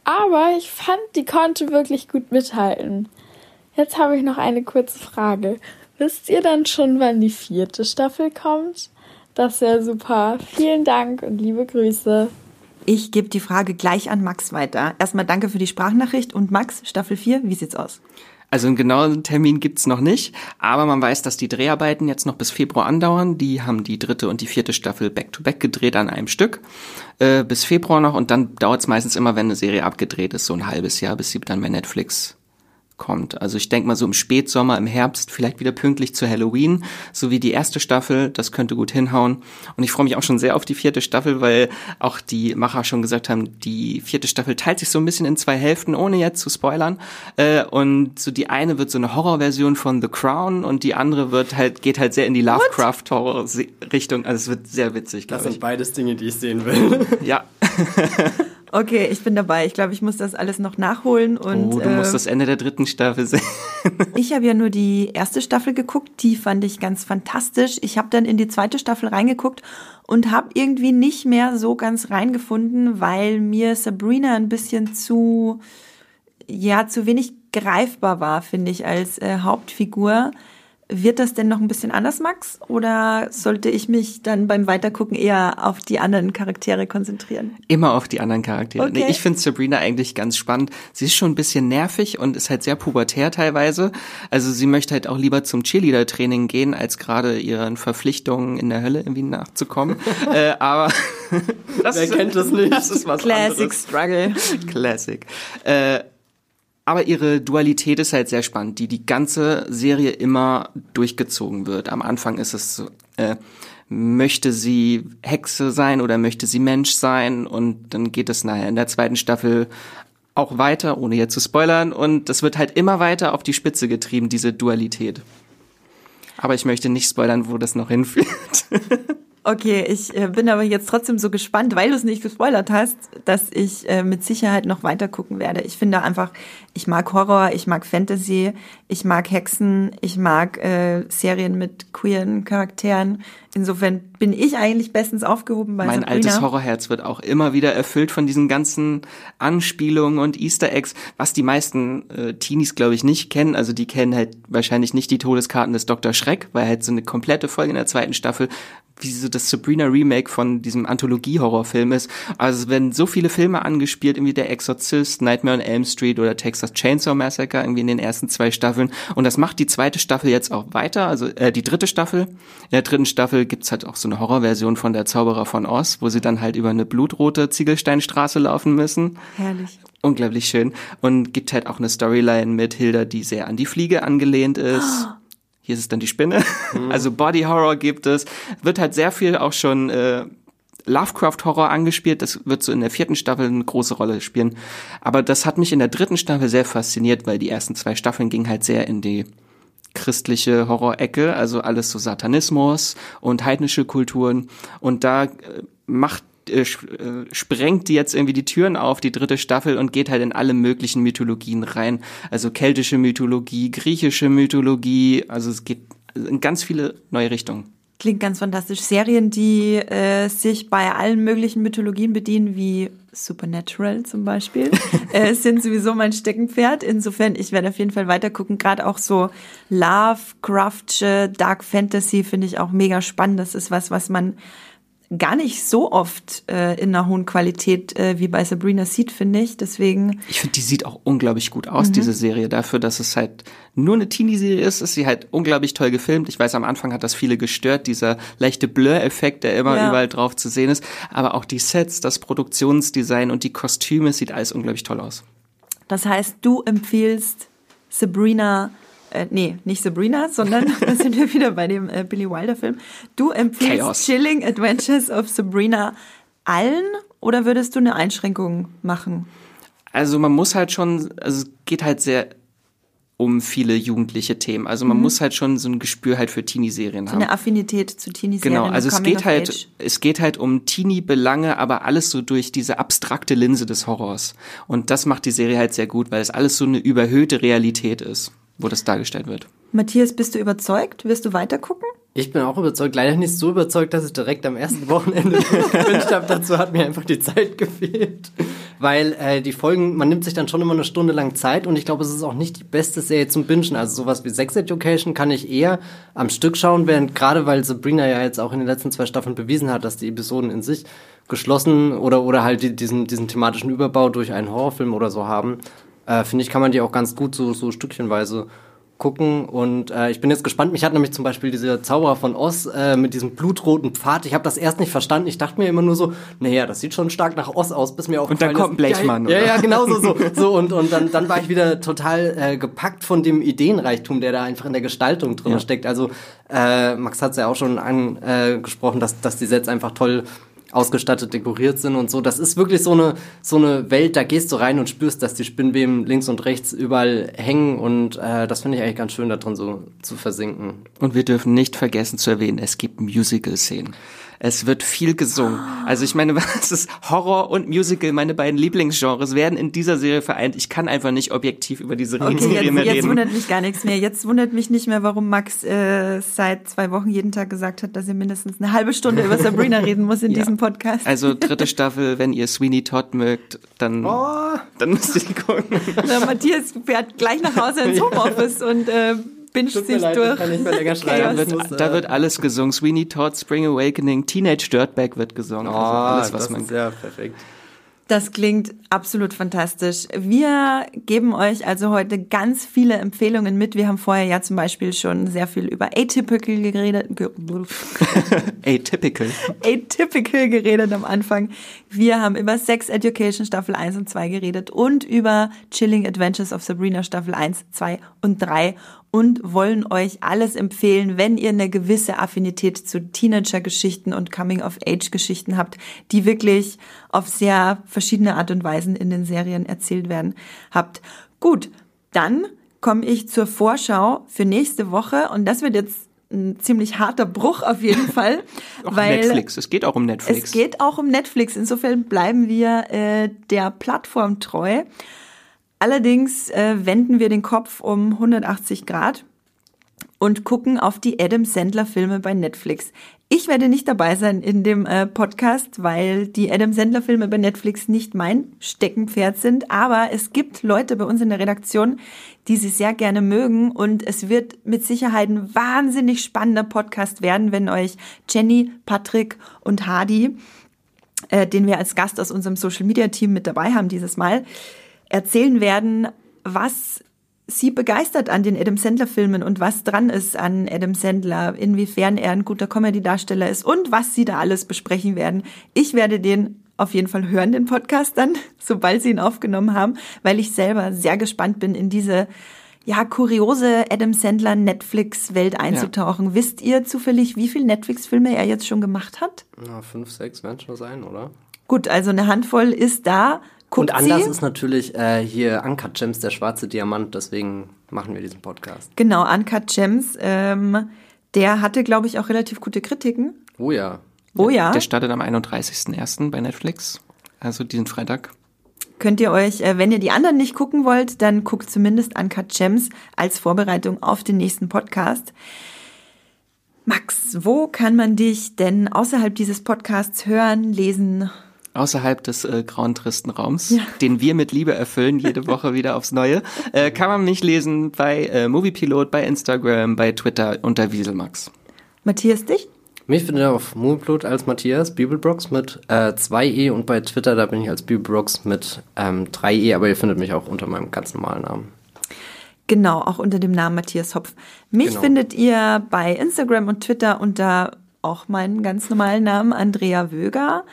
aber ich fand, die konnte wirklich gut mithalten. Jetzt habe ich noch eine kurze Frage. Wisst ihr dann schon, wann die 4. Staffel kommt? Das wäre super. Vielen Dank und liebe Grüße. Ich gebe die Frage gleich an Max weiter. Erstmal danke für die Sprachnachricht. Und Max, Staffel 4, wie sieht's aus? Also einen genauen Termin gibt's noch nicht, aber man weiß, dass die Dreharbeiten jetzt noch bis Februar andauern. Die haben die 3. und die 4. Staffel back-to-back gedreht an einem Stück, bis Februar noch. Und dann dauert's meistens immer, wenn eine Serie abgedreht ist, so ein halbes Jahr, bis sie dann bei Netflix kommt. Also ich denke mal so im Spätsommer, im Herbst, vielleicht wieder pünktlich zu Halloween, so wie die erste Staffel, das könnte gut hinhauen. Und ich freue mich auch schon sehr auf die 4. Staffel, weil auch die Macher schon gesagt haben, die 4. Staffel teilt sich so ein bisschen in 2 Hälften, ohne jetzt zu spoilern. Und so die eine wird so eine Horrorversion von The Crown und die andere geht halt sehr in die Lovecraft-Horror-Richtung. Also es wird sehr witzig, glaube ich. Das sind beides Dinge, die ich sehen will. Ja. Okay, ich bin dabei. Ich glaube, ich muss das alles noch nachholen. Und, du musst das Ende der 3. Staffel sehen. Ich habe ja nur die erste Staffel geguckt. Die fand ich ganz fantastisch. Ich habe dann in die 2. Staffel reingeguckt und habe irgendwie nicht mehr so ganz reingefunden, weil mir Sabrina ein bisschen zu wenig greifbar war, finde ich, als Hauptfigur. Wird das denn noch ein bisschen anders, Max? Oder sollte ich mich dann beim Weitergucken eher auf die anderen Charaktere konzentrieren? Immer auf die anderen Charaktere. Okay. Nee, ich finde Sabrina eigentlich ganz spannend. Sie ist schon ein bisschen nervig und ist halt sehr pubertär teilweise. Also sie möchte halt auch lieber zum Cheerleader-Training gehen, als gerade ihren Verpflichtungen in der Hölle irgendwie nachzukommen. Aber wer kennt das nicht? Das ist was anderes. Classic Struggle. Classic. Aber ihre Dualität ist halt sehr spannend, die ganze Serie immer durchgezogen wird. Am Anfang ist es so, möchte sie Hexe sein oder möchte sie Mensch sein? Und dann geht es nachher in der 2. Staffel auch weiter, ohne jetzt zu spoilern. Und das wird halt immer weiter auf die Spitze getrieben, diese Dualität. Aber ich möchte nicht spoilern, wo das noch hinführt. Okay, ich bin aber jetzt trotzdem so gespannt, weil du es nicht gespoilert hast, dass ich mit Sicherheit noch weiter gucken werde. Ich finde einfach, ich mag Horror, ich mag Fantasy, ich mag Hexen, ich mag Serien mit queeren Charakteren. Insofern bin ich eigentlich bestens aufgehoben bei Sabrina. Mein altes Horrorherz wird auch immer wieder erfüllt von diesen ganzen Anspielungen und Easter Eggs, was die meisten Teenies, glaube ich, nicht kennen. Also die kennen halt wahrscheinlich nicht die Todeskarten des Dr. Schreck, weil halt so eine komplette Folge in der zweiten Staffel wie so das Sabrina-Remake von diesem Anthologie-Horrorfilm ist. Also es werden so viele Filme angespielt, irgendwie der Exorzist, Nightmare on Elm Street oder Texas Chainsaw Massacre irgendwie in den ersten zwei Staffeln. Und das macht die zweite Staffel jetzt auch weiter, also die dritte Staffel. In der dritten Staffel gibt's halt auch so eine Horrorversion von Der Zauberer von Oz, wo sie dann halt über eine blutrote Ziegelsteinstraße laufen müssen. Herrlich. Unglaublich schön. Und gibt halt auch eine Storyline mit Hilda, die sehr an die Fliege angelehnt ist. Oh. Hier ist es dann die Spinne. Mhm. Also Body Horror gibt es. Wird halt sehr viel auch schon Lovecraft Horror angespielt. Das wird so in der vierten Staffel eine große Rolle spielen. Aber das hat mich in der dritten Staffel sehr fasziniert, weil die ersten zwei Staffeln gingen halt sehr in die christliche Horror-Ecke. Also alles so Satanismus und heidnische Kulturen. Und da sprengt die jetzt irgendwie die Türen auf, die dritte Staffel, und geht halt in alle möglichen Mythologien rein. Also keltische Mythologie, griechische Mythologie, also es geht in ganz viele neue Richtungen. Klingt ganz fantastisch. Serien, die sich bei allen möglichen Mythologien bedienen, wie Supernatural zum Beispiel, sind sowieso mein Steckenpferd. Insofern, ich werde auf jeden Fall weitergucken. Gerade auch so Lovecraftsche Dark Fantasy finde ich auch mega spannend. Das ist was man gar nicht so oft in einer hohen Qualität wie bei Sabrina sieht, finde ich. Deswegen. Ich finde, die sieht auch unglaublich gut aus, diese Serie. Dafür, dass es halt nur eine Teenie-Serie ist sie halt unglaublich toll gefilmt. Ich weiß, am Anfang hat das viele gestört, dieser leichte Blur-Effekt, der immer überall drauf zu sehen ist. Aber auch die Sets, das Produktionsdesign und die Kostüme, sieht alles unglaublich toll aus. Das heißt, du empfiehlst Sabrina. Nee, nicht Sabrina, sondern da sind wir wieder bei dem Billy Wilder-Film. Du empfiehlst Chaos. Chilling Adventures of Sabrina allen, oder würdest du eine Einschränkung machen? Also man muss halt schon, also es geht halt sehr um viele jugendliche Themen. Also man muss halt schon so ein Gespür halt für Teenie-Serien haben. So eine Affinität zu Teenie-Serien. Genau, also es geht halt um Teenie-Belange, aber alles so durch diese abstrakte Linse des Horrors. Und das macht die Serie halt sehr gut, weil es alles so eine überhöhte Realität ist, wo das dargestellt wird. Matthias, bist du überzeugt? Wirst du weitergucken? Ich bin auch überzeugt. Leider nicht so überzeugt, dass ich direkt am ersten Wochenende gewünscht habe. Dazu hat mir einfach die Zeit gefehlt. Weil die Folgen, man nimmt sich dann schon immer eine Stunde lang Zeit, und ich glaube, es ist auch nicht die beste Serie zum Bingen. Also sowas wie Sex Education kann ich eher am Stück schauen, während gerade weil Sabrina ja jetzt auch in den letzten zwei Staffeln bewiesen hat, dass die Episoden in sich geschlossen oder halt diesen thematischen Überbau durch einen Horrorfilm oder so haben, finde ich, kann man die auch ganz gut so stückchenweise gucken. Und ich bin jetzt gespannt. Mich hat nämlich zum Beispiel dieser Zauberer von Oz mit diesem blutroten Pfad, ich habe das erst nicht verstanden. Ich dachte mir immer nur so, naja, das sieht schon stark nach Oz aus, bis mir aufgefallen ist. Und dann kommt Blechmann. Ja, genau so. Und dann war ich wieder total gepackt von dem Ideenreichtum, der da einfach in der Gestaltung drin steckt. Also Max hat es ja auch schon angesprochen, dass die Sets einfach toll ausgestattet, dekoriert sind und so. Das ist wirklich so eine Welt, da gehst du rein und spürst, dass die Spinnweben links und rechts überall hängen, und das finde ich eigentlich ganz schön, da drin so zu versinken. Und wir dürfen nicht vergessen zu erwähnen, es gibt Musical-Szenen. Es wird viel gesungen. Also ich meine, was ist Horror und Musical, meine beiden Lieblingsgenres, werden in dieser Serie vereint. Ich kann einfach nicht objektiv über diese Serie mehr reden. Jetzt wundert mich gar nichts mehr. Jetzt wundert mich nicht mehr, warum Max seit 2 Wochen jeden Tag gesagt hat, dass er mindestens eine halbe Stunde über Sabrina reden muss in diesem Podcast. Also dritte Staffel, wenn ihr Sweeney Todd mögt, dann müsst ihr gucken. Na, Matthias fährt gleich nach Hause ins Homeoffice und binscht sich durch. Da wird alles gesungen. Sweeney Todd, Spring Awakening, Teenage Dirtbag wird gesungen. Oh, also alles, was man. Ja, perfekt. Das klingt absolut fantastisch. Wir geben euch also heute ganz viele Empfehlungen mit. Wir haben vorher ja zum Beispiel schon sehr viel über Atypical geredet am Anfang. Wir haben über Sex Education Staffel 1 und 2 geredet und über Chilling Adventures of Sabrina Staffel 1, 2 und 3 und wollen euch alles empfehlen, wenn ihr eine gewisse Affinität zu Teenager-Geschichten und Coming-of-Age-Geschichten habt, die wirklich auf sehr verschiedene Art und Weisen in den Serien erzählt werden habt. Gut, dann komme ich zur Vorschau für nächste Woche, und das wird jetzt ein ziemlich harter Bruch auf jeden Fall. Weil Netflix, es geht auch um Netflix. Es geht auch um Netflix, insofern bleiben wir der Plattform treu. Allerdings wenden wir den Kopf um 180 Grad und gucken auf die Adam Sandler Filme bei Netflix. Ich werde nicht dabei sein in dem Podcast, weil die Adam Sandler Filme bei Netflix nicht mein Steckenpferd sind. Aber es gibt Leute bei uns in der Redaktion, die sie sehr gerne mögen. Und es wird mit Sicherheit ein wahnsinnig spannender Podcast werden, wenn euch Jenny, Patrick und Hardy, den wir als Gast aus unserem Social Media Team mit dabei haben dieses Mal, erzählen werden, was sie begeistert an den Adam Sandler Filmen und was dran ist an Adam Sandler, inwiefern er ein guter Comedy-Darsteller ist und was sie da alles besprechen werden. Ich werde den auf jeden Fall hören, den Podcast dann, sobald sie ihn aufgenommen haben, weil ich selber sehr gespannt bin, in diese kuriose Adam Sandler Netflix-Welt einzutauchen. Ja. Wisst ihr zufällig, wie viele Netflix-Filme er jetzt schon gemacht hat? 5, 6 werden schon sein, oder? Gut, also eine Handvoll ist da. Guckt und anders ist natürlich hier Uncut Gems, der schwarze Diamant, deswegen machen wir diesen Podcast. Genau, Uncut Gems, der hatte, glaube ich, auch relativ gute Kritiken. Oh ja. Oh ja. Der startet am 31.01. bei Netflix, also diesen Freitag. Könnt ihr euch, wenn ihr die anderen nicht gucken wollt, dann guckt zumindest Uncut Gems als Vorbereitung auf den nächsten Podcast. Max, wo kann man dich denn außerhalb dieses Podcasts hören, lesen? Außerhalb des grauen, tristen Raums, den wir mit Liebe erfüllen, jede Woche wieder aufs Neue, kann man mich lesen bei Moviepilot, bei Instagram, bei Twitter unter Wieselmax. Matthias, dich? Mich findet ihr auf Moviepilot als Matthias Bibelbrox mit 2e und bei Twitter, da bin ich als Bibelbrox mit 3e, aber ihr findet mich auch unter meinem ganz normalen Namen. Genau, auch unter dem Namen Matthias Hopf. Mich findet ihr bei Instagram und Twitter unter auch meinen ganz normalen Namen Andrea Wöger.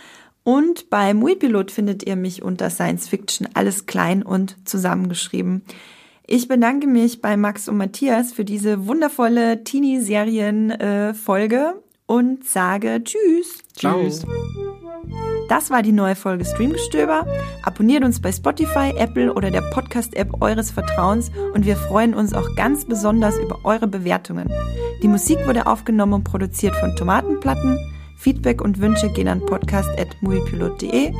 Und bei Moviepilot findet ihr mich unter Science Fiction, alles klein und zusammengeschrieben. Ich bedanke mich bei Max und Matthias für diese wundervolle Teenie-Serien-Folge und sage Tschüss. Tschüss. Das war die neue Folge Streamgestöber. Abonniert uns bei Spotify, Apple oder der Podcast-App eures Vertrauens und wir freuen uns auch ganz besonders über eure Bewertungen. Die Musik wurde aufgenommen und produziert von Tomatenplatten. Feedback und Wünsche gehen an podcast@moviepilot.de.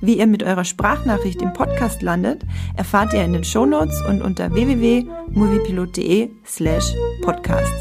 Wie ihr mit eurer Sprachnachricht im Podcast landet, erfahrt ihr in den Shownotes und unter www.moviepilot.de/podcast.